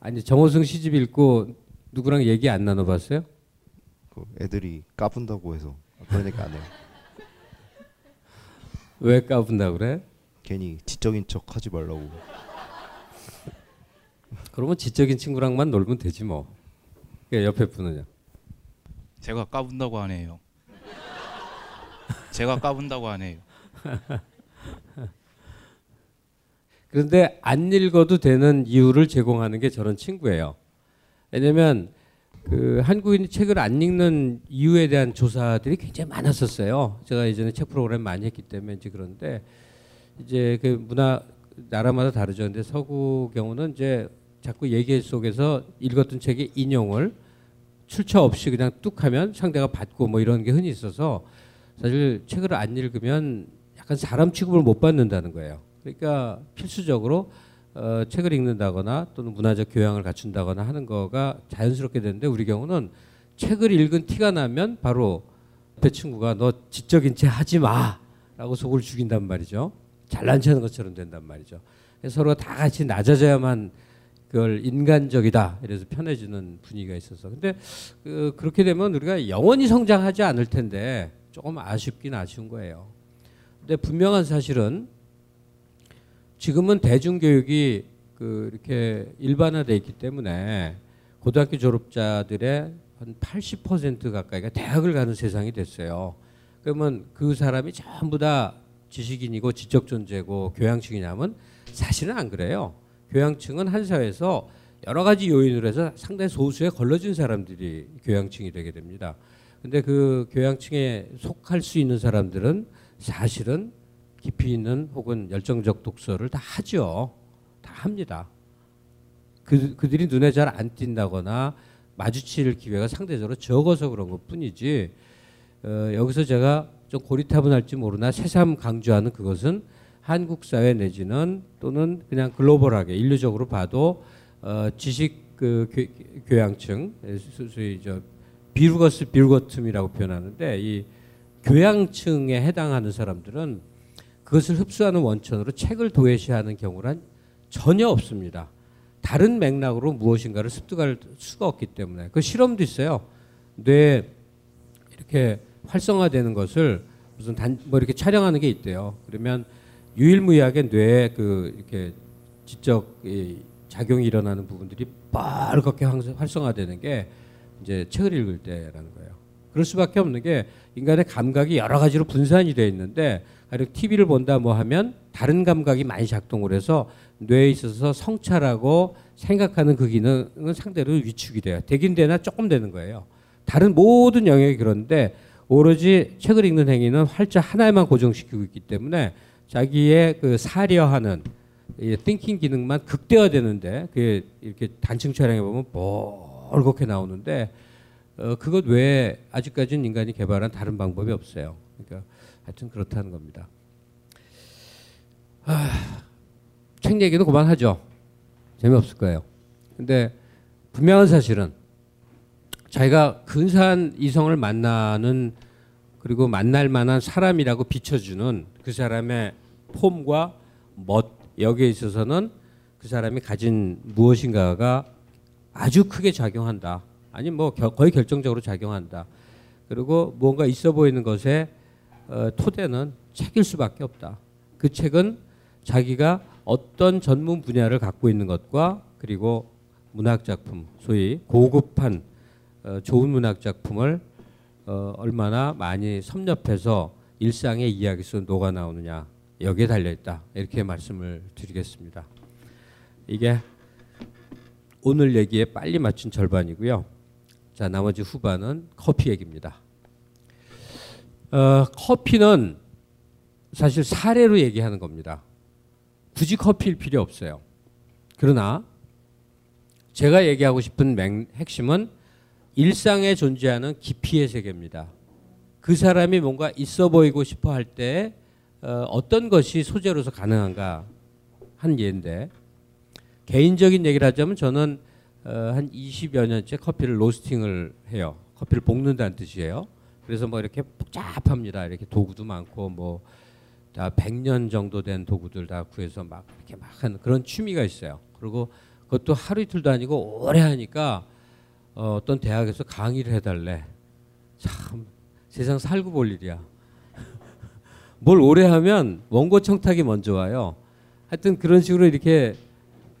아니 정호승 시집 읽고 누구랑 얘기 안 나눠봤어요? 그 애들이 까분다고 해서 그러니까 안 해요. 왜 까분다고 그래? 괜히 지적인 척 하지 말라고. 그러면 지적인 친구랑만 놀면 되지 뭐. 옆에 분은요? 제가 까분다고 안 해요. 제가 까분다고 안 해요. 그런데 안 읽어도 되는 이유를 제공하는 게 저런 친구예요. 왜냐면 그 한국인이 책을 안 읽는 이유에 대한 조사들이 굉장히 많았었어요. 제가 예전에 책 프로그램 많이 했기 때문에 이제 그런데 이제 그 문화 나라마다 다르죠. 근데 서구 경우는 이제 자꾸 얘기 속에서 읽었던 책의 인용을 출처 없이 그냥 뚝 하면 상대가 받고 뭐 이런 게 흔히 있어서 사실 책을 안 읽으면 약간 사람 취급을 못 받는다는 거예요. 그러니까 필수적으로 어, 책을 읽는다거나 또는 문화적 교양을 갖춘다거나 하는 거가 자연스럽게 되는데, 우리 경우는 책을 읽은 티가 나면 바로 옆에 친구가 너 지적인 체 하지 마 라고 속을 죽인단 말이죠. 잘난 체하는 것처럼 된단 말이죠. 서로가 다 같이 낮아져야만 그걸 인간적이다 이래서 편해지는 분위기가 있어서. 근데 그, 그렇게 되면 우리가 영원히 성장하지 않을 텐데 조금 아쉽긴 아쉬운 거예요. 근데 분명한 사실은 지금은 대중교육이 그 이렇게 일반화되어 있기 때문에 고등학교 졸업자들의 한 팔십 퍼센트 가까이가 대학을 가는 세상이 됐어요. 그러면 그 사람이 전부 다 지식인이고 지적 존재고 교양층이냐면 사실은 안 그래요. 교양층은 한 사회에서 여러 가지 요인으로 해서 상당히 소수에 걸러진 사람들이 교양층이 되게 됩니다. 근데 그 교양층에 속할 수 있는 사람들은 사실은 깊이 있는 혹은 열정적 독서를 다 하죠. 다 합니다. 그, 그들이 눈에 잘 안 띈다거나 마주칠 기회가 상대적으로 적어서 그런 것뿐이지 어, 여기서 제가 좀 고리타분할지 모르나 새삼 강조하는 그것은 한국 사회 내지는 또는 그냥 글로벌하게 인류적으로 봐도 어, 지식 그, 교, 교양층 소위 저 비루거스 비루거툼이라고 표현하는데 이 교양층에 해당하는 사람들은 그것을 흡수하는 원천으로 책을 도외시하는 경우란 전혀 없습니다. 다른 맥락으로 무엇인가를 습득할 수가 없기 때문에 그 실험도 있어요. 뇌에 이렇게 활성화되는 것을 무슨 단, 뭐 이렇게 촬영하는 게 있대요. 그러면 유일무이하게 뇌에 그 이렇게 지적 이 작용이 일어나는 부분들이 빨갛게 활성화되는 게 이제 책을 읽을 때라는 거예요. 그럴 수밖에 없는 게 인간의 감각이 여러 가지로 분산이 되어 있는데 가령 티비를 본다 뭐 하면 다른 감각이 많이 작동을 해서 뇌에 있어서 성찰하고 생각하는 그 기능은 상대로 위축이 돼요. 되긴 되나 조금 되는 거예요. 다른 모든 영역이 그런데 오로지 책을 읽는 행위는 활자 하나에만 고정시키고 있기 때문에 자기의 그 사려하는 띵킹 기능만 극대화되는데 그게 이렇게 단층 촬영해 보면 멀겋게 나오는데 어, 그것 외에 아직까지는 인간이 개발한 다른 방법이 없어요. 그러니까 하여튼 그렇다는 겁니다. 아, 책 얘기는 그만하죠. 재미없을 거예요. 근데 분명한 사실은 자기가 근사한 이성을 만나는 그리고 만날 만한 사람이라고 비춰주는 그 사람의 폼과 멋 여기에 있어서는 그 사람이 가진 무엇인가가 아주 크게 작용한다. 아니 뭐 겨, 거의 결정적으로 작용한다. 그리고 뭔가 있어 보이는 것에 어, 토대는 책일 수밖에 없다. 그 책은 자기가 어떤 전문 분야를 갖고 있는 것과 그리고 문학작품, 소위 고급한 어, 좋은 문학작품을 어, 얼마나 많이 섭렵해서 일상의 이야기 속에 녹아 나오느냐 여기에 달려있다. 이렇게 말씀을 드리겠습니다. 이게 오늘 얘기에 빨리 맞춘 절반이고요. 자, 나머지 후반은 커피 얘기입니다. 어, 커피는 사실 사례로 얘기하는 겁니다. 굳이 커피일 필요 없어요. 그러나 제가 얘기하고 싶은 맥, 핵심은 일상에 존재하는 깊이의 세계입니다. 그 사람이 뭔가 있어 보이고 싶어 할 때 어, 어떤 것이 소재로서 가능한가 한 예인데 개인적인 얘기를 하자면 저는 어, 한 이십여 년째 커피를 로스팅을 해요. 커피를 볶는다는 뜻이에요. 그래서 뭐 이렇게 복잡합니다. 이렇게 도구도 많고 뭐 다 백 년 정도 된 도구들 다 구해서 막 이렇게 막 하는 그런 취미가 있어요. 그리고 그것도 하루 이틀도 아니고 오래 하니까 어, 어떤 대학에서 강의를 해달래. 참 세상 살고 볼 일이야. 뭘 오래 하면 원고 청탁이 먼저 와요. 하여튼 그런 식으로 이렇게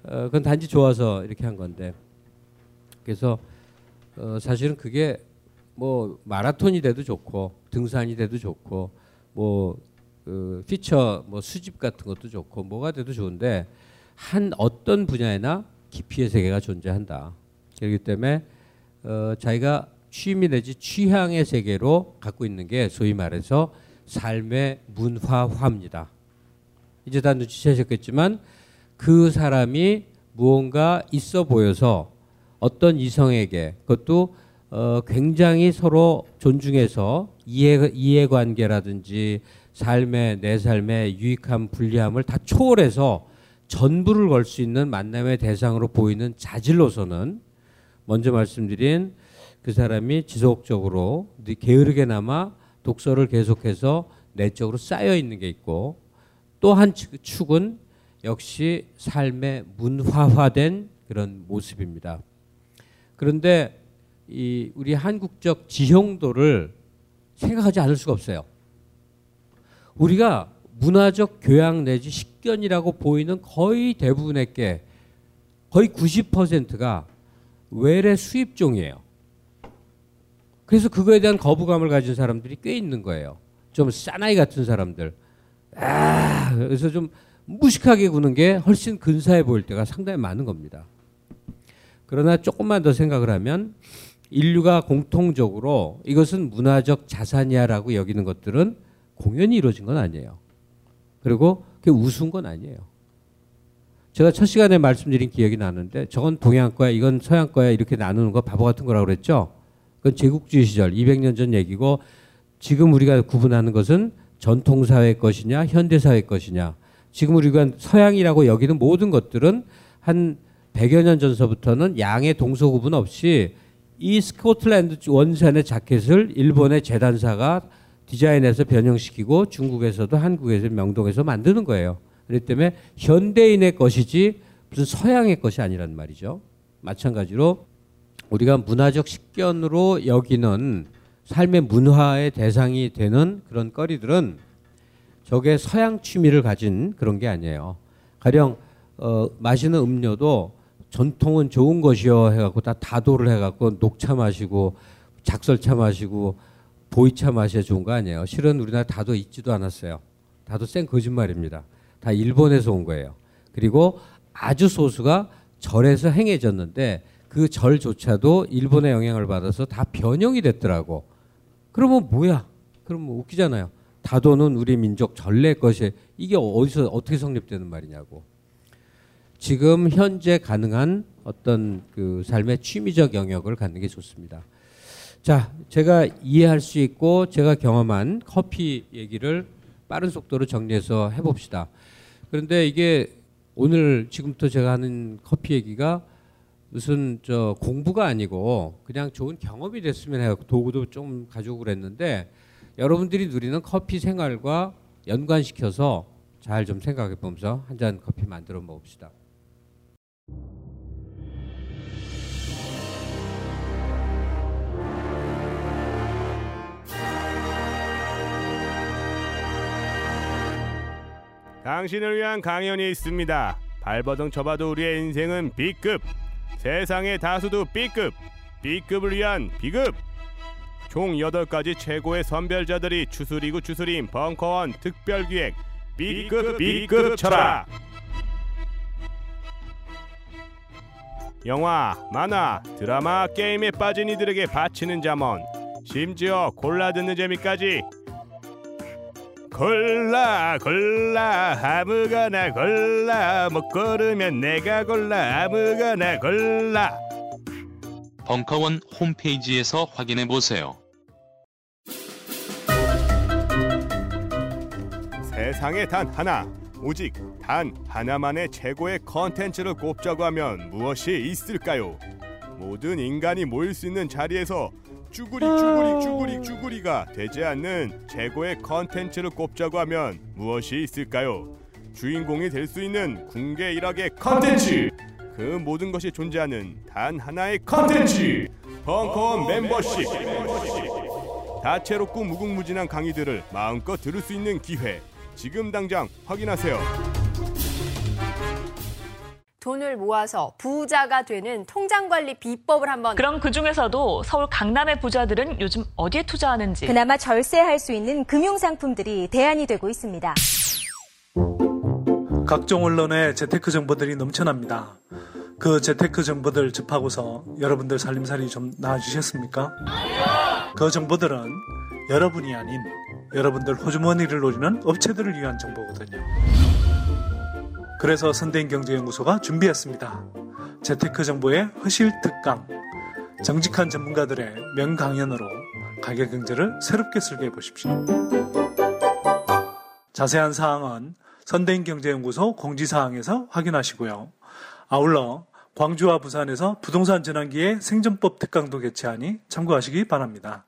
어, 그건 단지 좋아서 이렇게 한 건데 그래서 어, 사실은 그게 뭐 마라톤이 돼도 좋고 등산이 돼도 좋고 뭐 그 피처 뭐 수집 같은 것도 좋고 뭐가 돼도 좋은데 한 어떤 분야에나 깊이의 세계가 존재한다. 그렇기 때문에 어, 자기가 취미 내지 취향의 세계로 갖고 있는 게 소위 말해서 삶의 문화화입니다. 이제 다 눈치채셨겠지만 그 사람이 무언가 있어 보여서 어떤 이성에게 그것도 어, 굉장히 서로 존중해서 이해, 이해관계라든지 삶의 내 삶의 유익함 불리함을 다 초월해서 전부를 걸 수 있는 만남의 대상으로 보이는 자질로서는 먼저 말씀드린 그 사람이 지속적으로 게으르게나마 독서를 계속해서 내적으로 쌓여 있는 게 있고 또 한 축은 역시 삶의 문화화된 그런 모습입니다. 그런데 이 우리 한국적 지형도를 생각하지 않을 수가 없어요. 우리가 문화적 교양 내지 식견이라고 보이는 거의 대부분의 게 거의 구십 퍼센트가 외래 수입종이에요. 그래서 그거에 대한 거부감을 가진 사람들이 꽤 있는 거예요. 좀 싸나이 같은 사람들. 아, 그래서 좀 무식하게 구는 게 훨씬 근사해 보일 때가 상당히 많은 겁니다. 그러나 조금만 더 생각을 하면 인류가 공통적으로 이것은 문화적 자산이야라고 여기는 것들은 공연히 이루어진 건 아니에요. 그리고 그게 우스운 건 아니에요. 제가 첫 시간에 말씀드린 기억이 나는데 저건 동양과야 이건 서양과야 이렇게 나누는 거 바보 같은 거라고 그랬죠. 그건 제국주의 시절 이백 년 전 얘기고 지금 우리가 구분하는 것은 전통사회 것이냐 현대사회 것이냐. 지금 우리가 서양이라고 여기는 모든 것들은 한 백여 년 전서부터는 양의 동서 구분 없이 이 스코틀랜드 원산의 자켓을 일본의 재단사가 디자인해서 변형시키고 중국에서도 한국에서 명동에서 만드는 거예요. 그렇기 때문에 현대인의 것이지 무슨 서양의 것이 아니란 말이죠. 마찬가지로 우리가 문화적 식견으로 여기는 삶의 문화의 대상이 되는 그런 거리들은 저게 서양 취미를 가진 그런 게 아니에요. 가령 어, 마시는 음료도 전통은 좋은 것이요 해갖고 다 다도를 해갖고 녹차 마시고 작설차 마시고 보이차 마셔야 좋은 거 아니에요. 실은 우리나라 다도 있지도 않았어요. 다도 쌩 거짓말입니다. 다 일본에서 온 거예요. 그리고 아주 소수가 절에서 행해졌는데 그 절조차도 일본의 영향을 받아서 다 변형이 됐더라고. 그러면 뭐야? 그럼 뭐 웃기잖아요. 다도는 우리 민족 전래 것이 이게 어디서 어떻게 성립되는 말이냐고. 지금 현재 가능한 어떤 그 삶의 취미적 영역을 갖는 게 좋습니다. 자, 제가 이해할 수 있고 제가 경험한 커피 얘기를 빠른 속도로 정리해서 해봅시다. 그런데 이게 오늘 지금부터 제가 하는 커피 얘기가 무슨 저 공부가 아니고 그냥 좋은 경험이 됐으면 해서 도구도 좀 가지고 그랬는데 여러분들이 누리는 커피 생활과 연관시켜서 잘 좀 생각해 보면서 한 잔 커피 만들어 먹읍시다. 당신을 위한 강연이 있습니다. 발버둥 쳐봐도 우리의 인생은 B급! 세상의 다수도 B급! B급을 위한 B급! 총 여덟 가지 최고의 선별자들이 추수리고 추수림 벙커원 특별기획 B급 B급 철학! 영화, 만화, 드라마, 게임에 빠진 이들에게 바치는 잠언, 심지어 골라 듣는 재미까지! 골라 골라 아무거나 골라 못 고르면 내가 골라 아무거나 골라 벙커원 홈페이지에서 확인해 보세요. 세상에 단 하나, 오직 단 하나만의 최고의 컨텐츠를 꼽자고 하면 무엇이 있을까요? 모든 인간이 모일 수 있는 자리에서 쭈구리 쭈구리 쭈구리 쭈구리가 되지 않는 최고의 컨텐츠를 꼽자고 하면 무엇이 있을까요? 주인공이 될 수 있는 궁계 일학의 컨텐츠! 그 모든 것이 존재하는 단 하나의 컨텐츠! 벙커원 멤버십! 다채롭고 무궁무진한 강의들을 마음껏 들을 수 있는 기회! 지금 당장 확인하세요! 돈을 모아서 부자가 되는 통장관리 비법을 한번. 그럼 그중에서도 서울 강남의 부자들은 요즘 어디에 투자하는지. 그나마 절세할 수 있는 금융상품들이 대안이 되고 있습니다. 각종 언론에 재테크 정보들이 넘쳐납니다. 그 재테크 정보들 접하고서 여러분들 살림살이 좀 나아지셨습니까? 그 정보들은 여러분이 아닌 여러분들 호주머니를 노리는 업체들을 위한 정보거든요. 그래서 선대인경제연구소가 준비했습니다. 재테크 정보의 허실 특강, 정직한 전문가들의 명강연으로 가계경제를 새롭게 설계해 보십시오. 자세한 사항은 선대인경제연구소 공지사항에서 확인하시고요. 아울러 광주와 부산에서 부동산 전환기의 생존법 특강도 개최하니 참고하시기 바랍니다.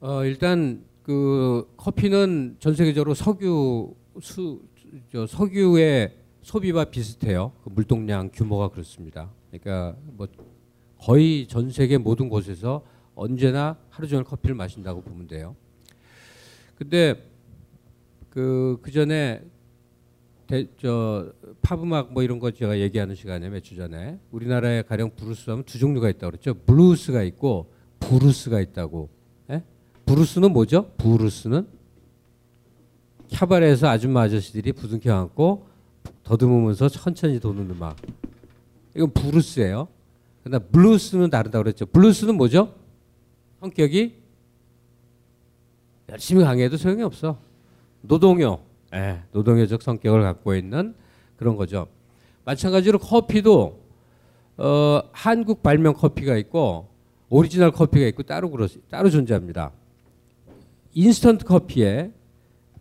어, 일단 그 커피는 전 세계적으로 석유 수 저 석유의 소비와 비슷해요. 그 물동량 규모가 그렇습니다. 그러니까 뭐 거의 전 세계 모든 곳에서 언제나 하루 종일 커피를 마신다고 보면 돼요. 근데 그 그전에 대, 저 팝음악 뭐 이런 거 제가 얘기하는 시간에 몇 주 전에 우리나라에 가령 브루스 하면 두 종류가 있다고 그랬죠. 블루스가 있고 브루스가 있다고. 브루스는 뭐죠? 브루스는 캬바레에서 아줌마 아저씨들이 부둥켜 안고 더듬으면서 천천히 도는 음악. 이건 브루스예요. 그다음 블루스는 다르다고 그랬죠. 블루스는 뭐죠? 성격이 열심히 강의해도 소용이 없어. 노동요, 예, 노동요적 성격을 갖고 있는 그런 거죠. 마찬가지로 커피도 어, 한국 발명 커피가 있고 오리지널 커피가 있고 따로 그러, 따로 존재합니다. 인스턴트 커피에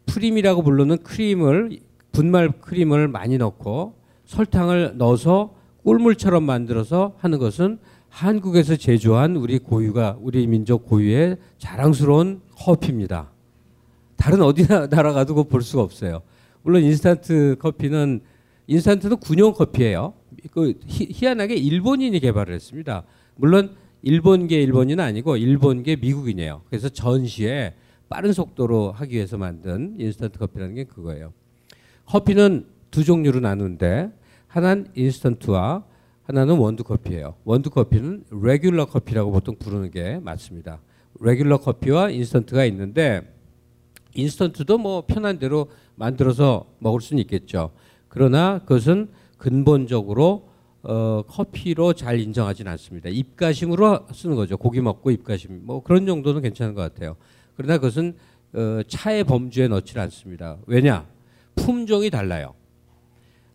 프림이라고 부르는 크림을 분말 크림을 많이 넣고 설탕을 넣어서 꿀물처럼 만들어서 하는 것은 한국에서 제조한 우리 고유가 우리 민족 고유의 자랑스러운 커피입니다. 다른 어디 나라 가도 그거 볼 수가 없어요. 물론 인스턴트 커피는 인스턴트는 군용 커피예요. 그 희, 희한하게 일본인이 개발을 했습니다. 물론 일본계 일본인은 아니고 일본계 미국인이에요. 그래서 전시에 빠른 속도로 하기 위해서 만든 인스턴트 커피라는 게 그거예요. 커피는 두 종류로 나누는데 하나는 인스턴트와 하나는 원두 커피예요. 원두 커피는 레귤러 커피라고 보통 부르는 게 맞습니다. 레귤러 커피와 인스턴트가 있는데 인스턴트도 뭐 편한 대로 만들어서 먹을 수는 있겠죠. 그러나 그것은 근본적으로 어, 커피로 잘 인정하진 않습니다. 입가심으로 쓰는 거죠. 고기 먹고 입가심 뭐 그런 정도는 괜찮은 것 같아요. 그러나 그것은 어, 차의 범주에 넣지 않습니다. 왜냐? 품종이 달라요.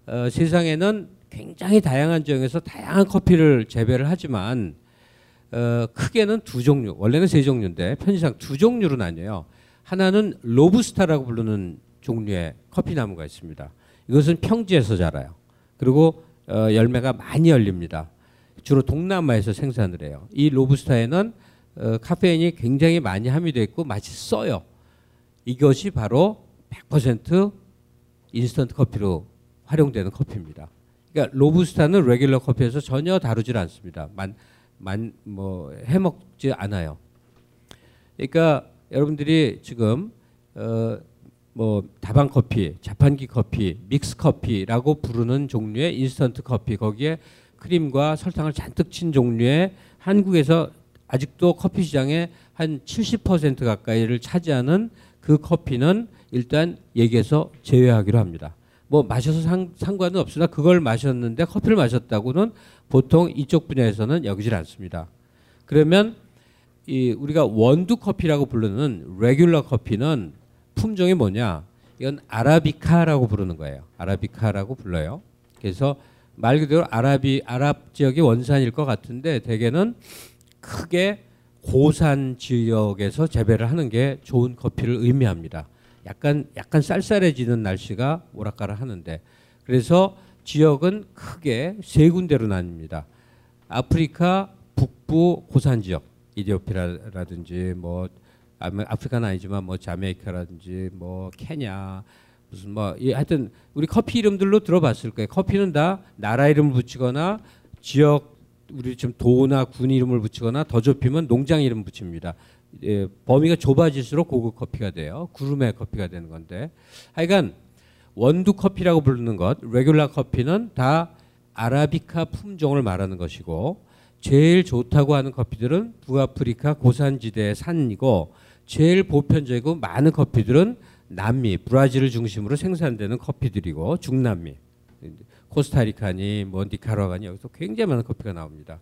어, 세상에는 굉장히 다양한 지역에서 다양한 커피를 재배를 하지만 어, 크게는 두 종류, 원래는 세 종류인데 편의상 두 종류로 나뉘어요. 하나는 로부스타라고 부르는 종류의 커피나무가 있습니다. 이것은 평지에서 자라요. 그리고 어, 열매가 많이 열립니다. 주로 동남아에서 생산을 해요. 이 로부스타에는 어, 카페인이 굉장히 많이 함유되어 있고 맛이 써요. 이것이 바로 백 퍼센트 인스턴트 커피로 활용되는 커피입니다. 그러니까 로부스타는 레귤러 커피에서 전혀 다루질 않습니다. 만, 만, 뭐 해먹지 않아요. 그러니까 여러분들이 지금 어, 뭐 다방 커피, 자판기 커피, 믹스 커피라고 부르는 종류의 인스턴트 커피, 거기에 크림과 설탕을 잔뜩 친 종류의 한국에서 아직도 커피 시장의 한 칠십 퍼센트 가까이를 차지하는 그 커피는 일단 얘기해서 제외하기로 합니다. 뭐 마셔서 상, 상관은 없으나 그걸 마셨는데 커피를 마셨다고는 보통 이쪽 분야에서는 여기질 않습니다. 그러면 이 우리가 원두 커피라고 부르는 레귤러 커피는 품종이 뭐냐? 이건 아라비카라고 부르는 거예요. 아라비카라고 불러요. 그래서 말 그대로 아랍이 아랍 지역이 원산일 것 같은데 대개는 크게 고산 지역에서 재배를 하는 게 좋은 커피를 의미합니다. 약간 약간 쌀쌀해지는 날씨가 오락가락 하는데 그래서 지역은 크게 세 군데로 나뉩니다. 아프리카 북부 고산 지역, 이디오피아라든지 뭐 아프리카는 아니지만 뭐 자메이카라든지 뭐 케냐 무슨 뭐 하여튼 우리 커피 이름들로 들어봤을 거예요. 커피는 다 나라 이름을 붙이거나 지역 우리 지금 도나 군 이름을 붙이거나 더 좁히면 농장 이름 붙입니다. 예, 범위가 좁아질수록 고급 커피가 돼요. 구름의 커피가 되는 건데 하여간 원두 커피라고 부르는 것 레귤러 커피는 다 아라비카 품종을 말하는 것이고 제일 좋다고 하는 커피들은 북아프리카 고산지대의 산이고 제일 보편적이고 많은 커피들은 남미 브라질을 중심으로 생산되는 커피들이고 중남미 코스타리카니 뭐 니카라과니 여기서 굉장히 많은 커피가 나옵니다.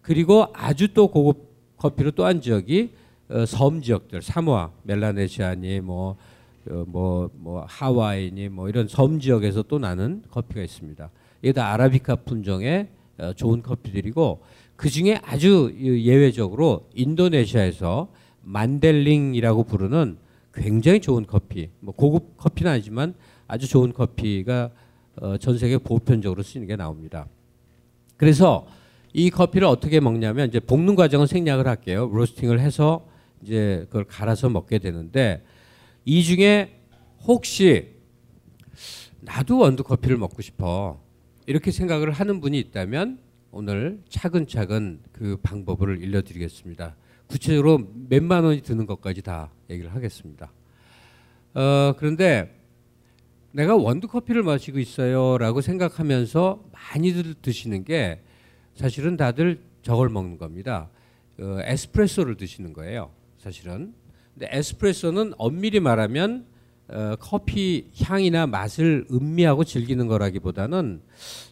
그리고 아주 또 고급 커피로 또 한 지역이 어, 섬 지역들, 사모아, 멜라네시아니, 뭐, 어, 뭐, 뭐 하와이니, 뭐 이런 섬 지역에서 또 나는 커피가 있습니다. 이게 다 아라비카 품종의 어, 좋은 커피들이고 그 중에 아주 예외적으로 인도네시아에서 만델링이라고 부르는 굉장히 좋은 커피, 뭐 고급 커피는 아니지만 아주 좋은 커피가 어, 전 세계 보편적으로 쓰이는 게 나옵니다. 그래서 이 커피를 어떻게 먹냐면 이제 볶는 과정은 생략을 할게요. 로스팅을 해서 이제 그걸 갈아서 먹게 되는데 이 중에 혹시 나도 원두 커피를 먹고 싶어 이렇게 생각을 하는 분이 있다면 오늘 차근차근 그 방법을 일러드리겠습니다. 구체적으로 몇만 원이 드는 것까지 다 얘기를 하겠습니다. 어, 그런데 내가 원두 커피를 마시고 있어요 라고 생각하면서 많이들 드시는 게 사실은 다들 저걸 먹는 겁니다. 어, 에스프레소를 드시는 거예요. 사실은. 근데 에스프레소는 엄밀히 말하면 어, 커피 향이나 맛을 음미하고 즐기는 거라기보다는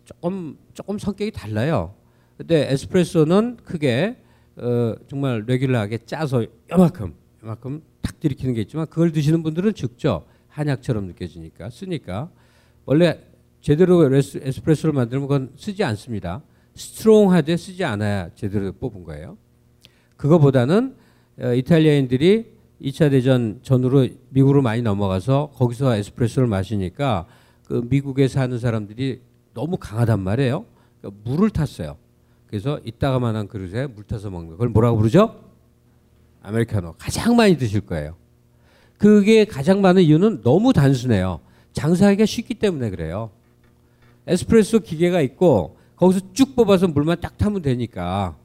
조금 조금 성격이 달라요. 근데 에스프레소는 크게 어, 정말 레귤러하게 짜서 요만큼 요만큼 탁 들이키는 게 있지만 그걸 드시는 분들은 죽죠. 한약처럼 느껴지니까 쓰니까 원래 제대로 에스, 에스프레소를 만들면 그건 쓰지 않습니다. 스트롱하되 쓰지 않아야 제대로 뽑은 거예요. 그거보다는 이탈리아인들이 이 차 대전 전후로 미국으로 많이 넘어가서 거기서 에스프레소를 마시니까 그 미국에 사는 사람들이 너무 강하단 말이에요. 그러니까 물을 탔어요. 그래서 이따가만한 그릇에 물 타서 먹는 거. 그걸 뭐라고 부르죠? 아메리카노. 가장 많이 드실 거예요. 그게 가장 많은 이유는 너무 단순해요. 장사하기가 쉽기 때문에 그래요. 에스프레소 기계가 있고 거기서 쭉 뽑아서 물만 딱 타면 되니까.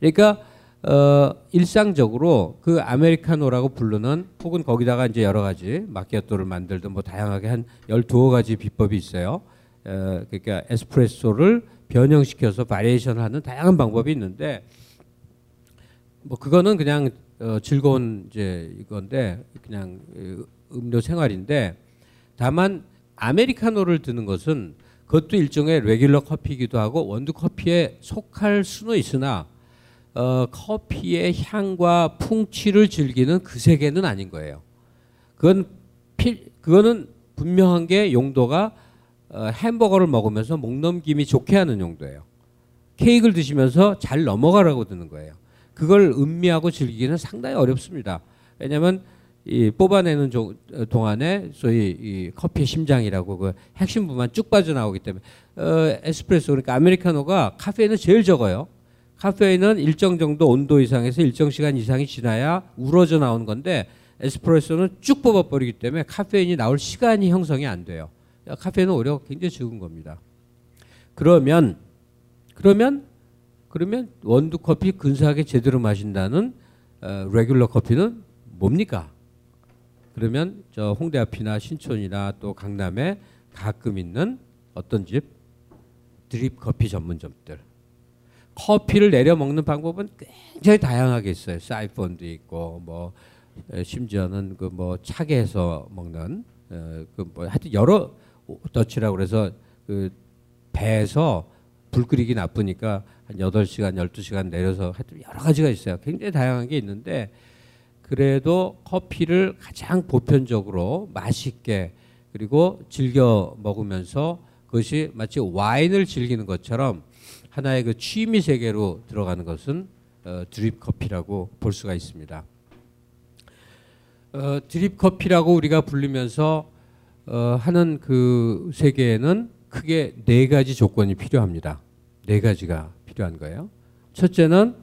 그러니까 어, 일상적으로 그 아메리카노라고 부르는 혹은 거기다가 이제 여러 가지 마키아토를 만들든 뭐 다양하게 한 열두 가지 비법이 있어요. 어, 그러니까 에스프레소를 변형시켜서 바리에이션하는 다양한 방법이 있는데 뭐 그거는 그냥 어, 즐거운 이제 이건데 그냥 음료 생활인데 다만 아메리카노를 드는 것은 그것도 일종의 레귤러 커피이기도 하고 원두 커피에 속할 수는 있으나 어, 커피의 향과 풍취를 즐기는 그 세계는 아닌 거예요. 그건 필, 그거는 분명한 게 용도가 어, 햄버거를 먹으면서 목 넘김이 좋게 하는 용도예요. 케이크를 드시면서 잘 넘어가라고 드는 거예요. 그걸 음미하고 즐기기는 상당히 어렵습니다. 왜냐하면 이 뽑아내는 조, 동안에 소위 이 커피의 심장이라고 그 핵심부만 쭉 빠져나오기 때문에 어, 에스프레소 그러니까 아메리카노가 카페인은 제일 적어요. 카페인은 일정 정도 온도 이상에서 일정 시간 이상이 지나야 우러져 나오는 건데 에스프레소는 쭉 뽑아버리기 때문에 카페인이 나올 시간이 형성이 안 돼요. 카페인은 오히려 굉장히 적은 겁니다. 그러면 그러면 그러면 원두 커피 근사하게 제대로 마신다는 어, 레귤러 커피는 뭡니까? 그러면 저 홍대 앞이나 신촌이나 또 강남에 가끔 있는 어떤 집 드립 커피 전문점들. 커피를 내려 먹는 방법은 굉장히 다양하게 있어요. 사이폰도 있고 뭐 심지어는 그 뭐 차게 해서 먹는 그 뭐 하여튼 여러 더치라고 그래서 그 배에서 불 끓이기 나쁘니까 한 여덟 시간, 열두 시간 내려서 하여튼 여러 가지가 있어요. 굉장히 다양한 게 있는데 그래도 커피를 가장 보편적으로 맛있게 그리고 즐겨 먹으면서 그것이 마치 와인을 즐기는 것처럼 하나의 그 취미 세계로 들어가는 것은 어, 드립 커피라고 볼 수가 있습니다. 어, 드립 커피라고 우리가 부르면서 어, 하는 그 세계에는 크게 네 가지 조건이 필요합니다. 네 가지가 필요한 거예요. 첫째는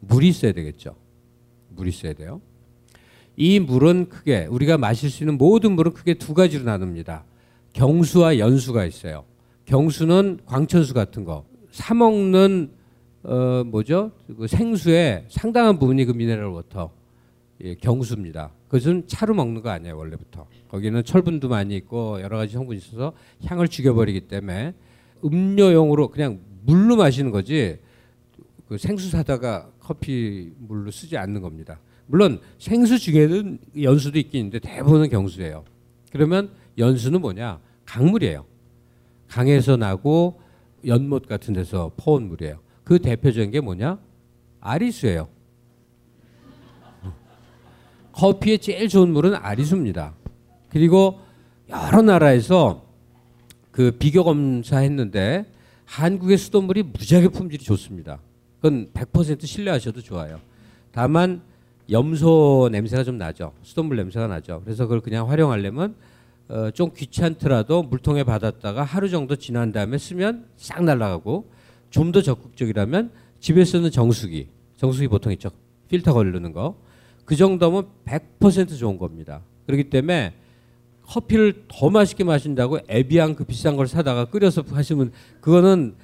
물이 있어야 되겠죠. 물이 있어야 돼요. 이 물은 크게 우리가 마실 수 있는 모든 물은 크게 두 가지로 나눕니다. 경수와 연수가 있어요. 경수는 광천수 같은 거. 사 먹는 어 뭐죠? 그 생수의 상당한 부분이 그 미네랄 워터 예, 경수입니다. 그것은 차로 먹는 거 아니에요 원래부터. 거기는 철분도 많이 있고 여러 가지 성분이 있어서 향을 죽여버리기 때문에 음료용으로 그냥 물로 마시는 거지 그 생수 사다가 커피 물로 쓰지 않는 겁니다. 물론 생수 중에는 연수도 있긴 있는데 대부분은 경수예요. 그러면 연수는 뭐냐? 강물이에요. 강에서 나고 연못 같은 데서 퍼온 물이에요. 그 대표적인 게 뭐냐? 아리수예요. 커피에 제일 좋은 물은 아리수입니다. 그리고 여러 나라에서 그 비교 검사했는데 한국의 수돗물이 무지하게 품질이 좋습니다. 그건 백 퍼센트 신뢰하셔도 좋아요. 다만 염소 냄새가 좀 나죠. 수돗물 냄새가 나죠. 그래서 그걸 그냥 활용하려면 어, 좀 귀찮더라도 물통에 받았다가 하루 정도 지난 다음에 쓰면 싹 날아가고 좀 더 적극적이라면 집에 쓰는 정수기 정수기 보통 있죠. 필터 걸르는 거. 그 정도면 백 퍼센트 좋은 겁니다. 그렇기 때문에 커피를 더 맛있게 마신다고 에비앙 그 비싼 걸 사다가 끓여서 하시면 그거는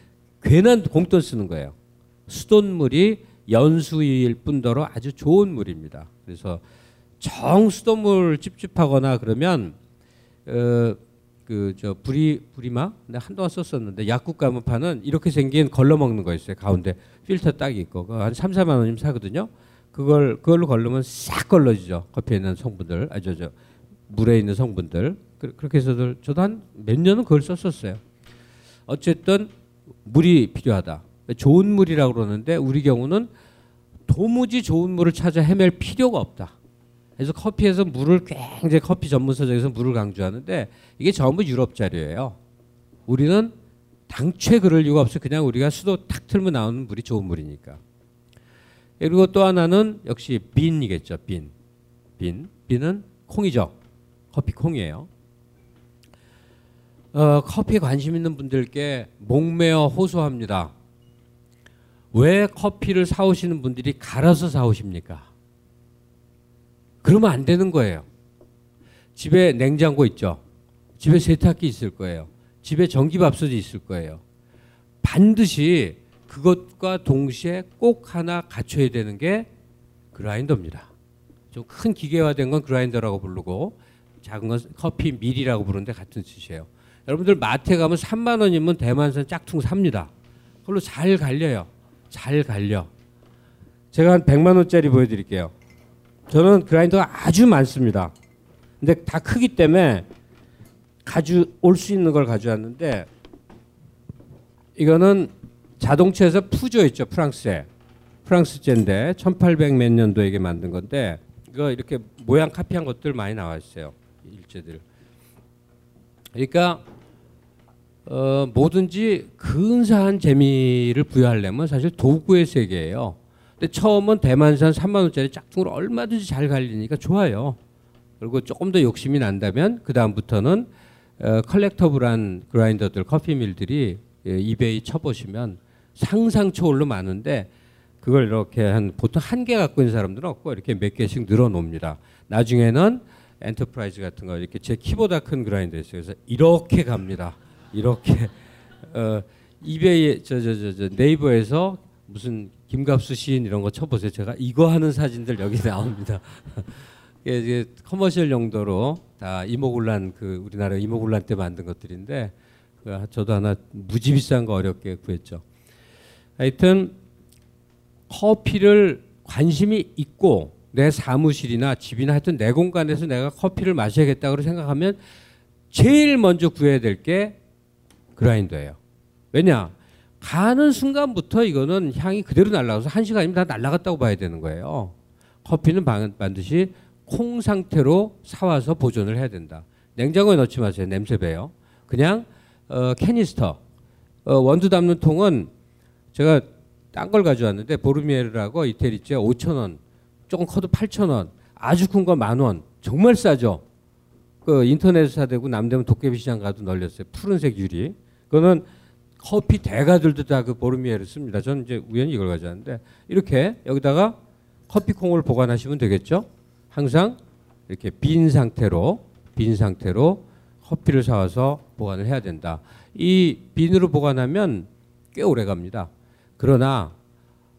괜한 공돈 쓰는 거예요. 수돗물이 연수일 뿐더러 아주 좋은 물입니다. 그래서 정 수돗물 찝찝하거나 그러면 어, 그 저 부리 부리마 내가 한동안 썼었는데 약국 가면 파는 이렇게 생긴 걸러 먹는 거 있어요. 가운데 필터 딱 있고 한 삼, 사만 원이면 사거든요. 그걸 그걸로 걸르면 싹 걸러지죠. 커피에 있는 성분들 아주 저 물에 있는 성분들 그, 그렇게 해서 저도 한 몇 년은 그걸 썼었어요. 어쨌든 물이 필요하다. 좋은 물이라고 그러는데 우리 경우는 도무지 좋은 물을 찾아 헤맬 필요가 없다. 그래서 커피에서 물을 굉장히 커피 전문 서적에서 물을 강조하는데 이게 전부 유럽 자료예요. 우리는 당최 그럴 이유가 없어. 그냥 우리가 수도 탁 틀면 나오는 물이 좋은 물이니까. 그리고 또 하나는 역시 빈이겠죠. 빈. 빈. 빈은 콩이죠. 커피 콩이에요. 어, 커피에 관심 있는 분들께 목매어 호소합니다. 왜 커피를 사오시는 분들이 갈아서 사오십니까? 그러면 안 되는 거예요. 집에 냉장고 있죠. 집에 세탁기 있을 거예요. 집에 전기밥솥이 있을 거예요. 반드시 그것과 동시에 꼭 하나 갖춰야 되는 게 그라인더입니다. 좀 큰 기계화된 건 그라인더라고 부르고 작은 건 커피 밀이라고 부르는데 같은 뜻이에요. 여러분들 마트에 가면 삼만 원이면 대만산 짝퉁 삽니다. 그걸로 잘 갈려요. 잘 갈려. 제가 한 백만 원짜리 보여드릴게요. 저는 그라인더가 아주 많습니다. 근데 다 크기 때문에 가져올 수 있는 걸 가져왔는데 이거는 자동차에서 푸조 있죠. 프랑스에. 프랑스제인데 천팔백 몇 년도에 이게 만든 건데 이거 이렇게 모양 카피한 것들 많이 나와 있어요. 일제들. 그러니까 어, 뭐든지 근사한 재미를 부여하려면 사실 도구의 세계예요. 근데 처음은 대만산 삼만 원짜리 짝퉁으로 얼마든지 잘 갈리니까 좋아요. 그리고 조금 더 욕심이 난다면 그 다음부터는 어, 컬렉터블한 그라인더들, 커피밀들이 예, 이베이 쳐보시면 상상 초월로 많은데 그걸 이렇게 한 보통 한 개 갖고 있는 사람들은 없고 이렇게 몇 개씩 늘어놓습니다. 나중에는 엔터프라이즈 같은 거 이렇게 제 키보다 큰 그라인더 있어요. 그래서 이렇게 갑니다. 이렇게 어, 이베이 저, 저, 저, 저 네이버에서 무슨 김갑수 시인 이런 거 쳐보세요. 제가 이거 하는 사진들 여기 나옵니다. 이게 커머셜 용도로 다 이모굴란 그 우리나라 이모굴란 때 만든 것들인데 저도 하나 무지 비싼 거 어렵게 구했죠. 하여튼 커피를 관심이 있고 내 사무실이나 집이나 하여튼 내 공간에서 내가 커피를 마셔야겠다고 생각하면 제일 먼저 구해야 될 게 그라인더예요. 왜냐? 가는 순간부터 이거는 향이 그대로 날아가서 한 시간이면 다 날아갔다고 봐야 되는 거예요. 커피는 반드시 콩 상태로 사와서 보존을 해야 된다. 냉장고에 넣지 마세요. 냄새 배요. 그냥 어, 캐니스터. 어, 원두 담는 통은 제가 딴 걸 가져왔는데 보르미에르라고 이태리제 오천 원. 조금 커도 팔천 원. 아주 큰 거 만 원. 정말 싸죠. 그 인터넷에서 사대고 남대문 도깨비 시장 가도 널렸어요. 푸른색 유리. 그거는 커피 대가들도 다 그 보르미에르 씁니다. 저는 이제 우연히 이걸 가져왔는데 이렇게 여기다가 커피콩을 보관하시면 되겠죠. 항상 이렇게 빈 상태로 빈 상태로 커피를 사와서 보관을 해야 된다. 이 빈으로 보관하면 꽤 오래 갑니다. 그러나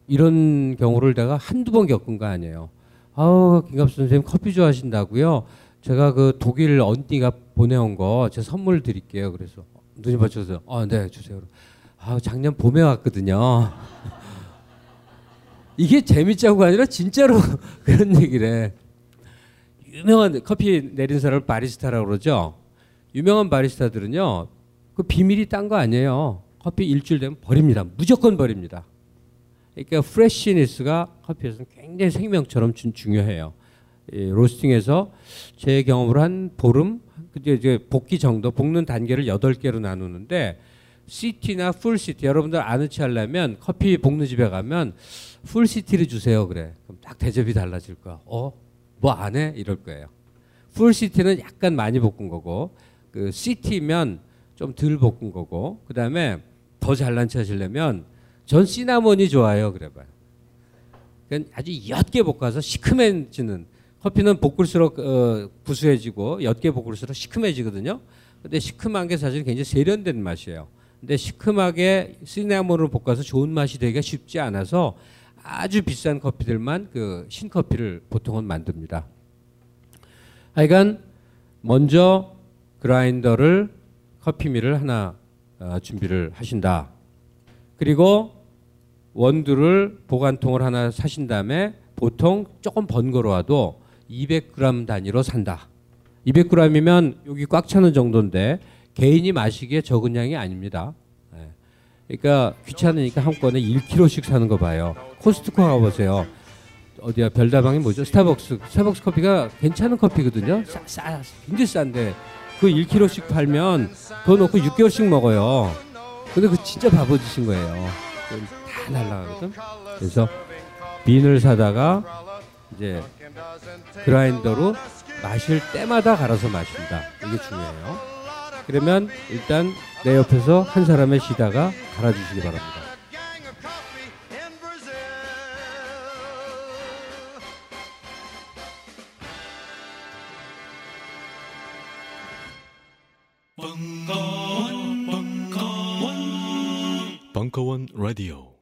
이런 경우를 내가 한두 번 겪은 거 아니에요. 아우 김갑수 선생님 커피 좋아하신다고요. 제가 그 독일 언니가 보내온 거 제 선물 드릴게요. 그래서 눈이 맞춰서 아, 네 주세요. 아 작년 봄에 왔거든요. 이게 재밌자고가 아니라 진짜로 그런 얘기를 해. 유명한 커피 내린 사람을 바리스타라고 그러죠. 유명한 바리스타들은요. 그 비밀이 딴 거 아니에요. 커피 일주일 되면 버립니다. 무조건 버립니다. 그러니까 프레시니스가 커피에서는 굉장히 생명처럼 중요해요. 로스팅에서 제 경험으로 한 보름 그때 이제 볶기 정도 볶는 단계를 여덟 개로 나누는데 시티나 풀시티 여러분들 아는 체 하려면 커피 볶는 집에 가면 풀시티를 주세요 그래. 그럼 딱 대접이 달라질 거야. 어? 뭐 안 해? 이럴 거예요. 풀시티는 약간 많이 볶은 거고 그 시티면 좀 덜 볶은 거고 그 다음에 더 잘난 체 하시려면 전 시나몬이 좋아요 그래봐요. 아주 옅게 볶아서 시큼해지는 커피는 볶을수록 어, 부수해지고 옅게 볶을수록 시큼해지거든요. 근데 시큼한 게 사실 굉장히 세련된 맛이에요. 근데 시큼하게 시나몬으로 볶아서 좋은 맛이 되기가 쉽지 않아서 아주 비싼 커피들만 그 신커피를 보통은 만듭니다. 하여간 먼저 그라인더를 커피밀을 하나 어, 준비를 하신다. 그리고 원두를 보관통을 하나 사신 다음에 보통 조금 번거로워도 이백 그램 단위로 산다. 이백 그램이면 여기 꽉 차는 정도인데 개인이 마시기에 적은 양이 아닙니다. 그러니까 귀찮으니까 한 건에 일 킬로그램씩 사는 거 봐요. 코스트코 가보세요. 어디야 별다방이 뭐죠? 스타벅스. 스타벅스 커피가 괜찮은 커피거든요. 싸, 싸, 굉장히 싼데 그 일 킬로그램씩 팔면 돈 넣고 육 개월씩 먹어요. 근데 그 진짜 바보 짓인 거예요. 다 날라가거든. 그래서 빈을 사다가 이제 그라인더로 마실 때마다 갈아서 마신다. 이게 중요해요. 그러면 일단 내 옆에서 한 사람의 쉬다가 갈아주시기 바랍니다. 벙커원 벙커원 벙커원 라디오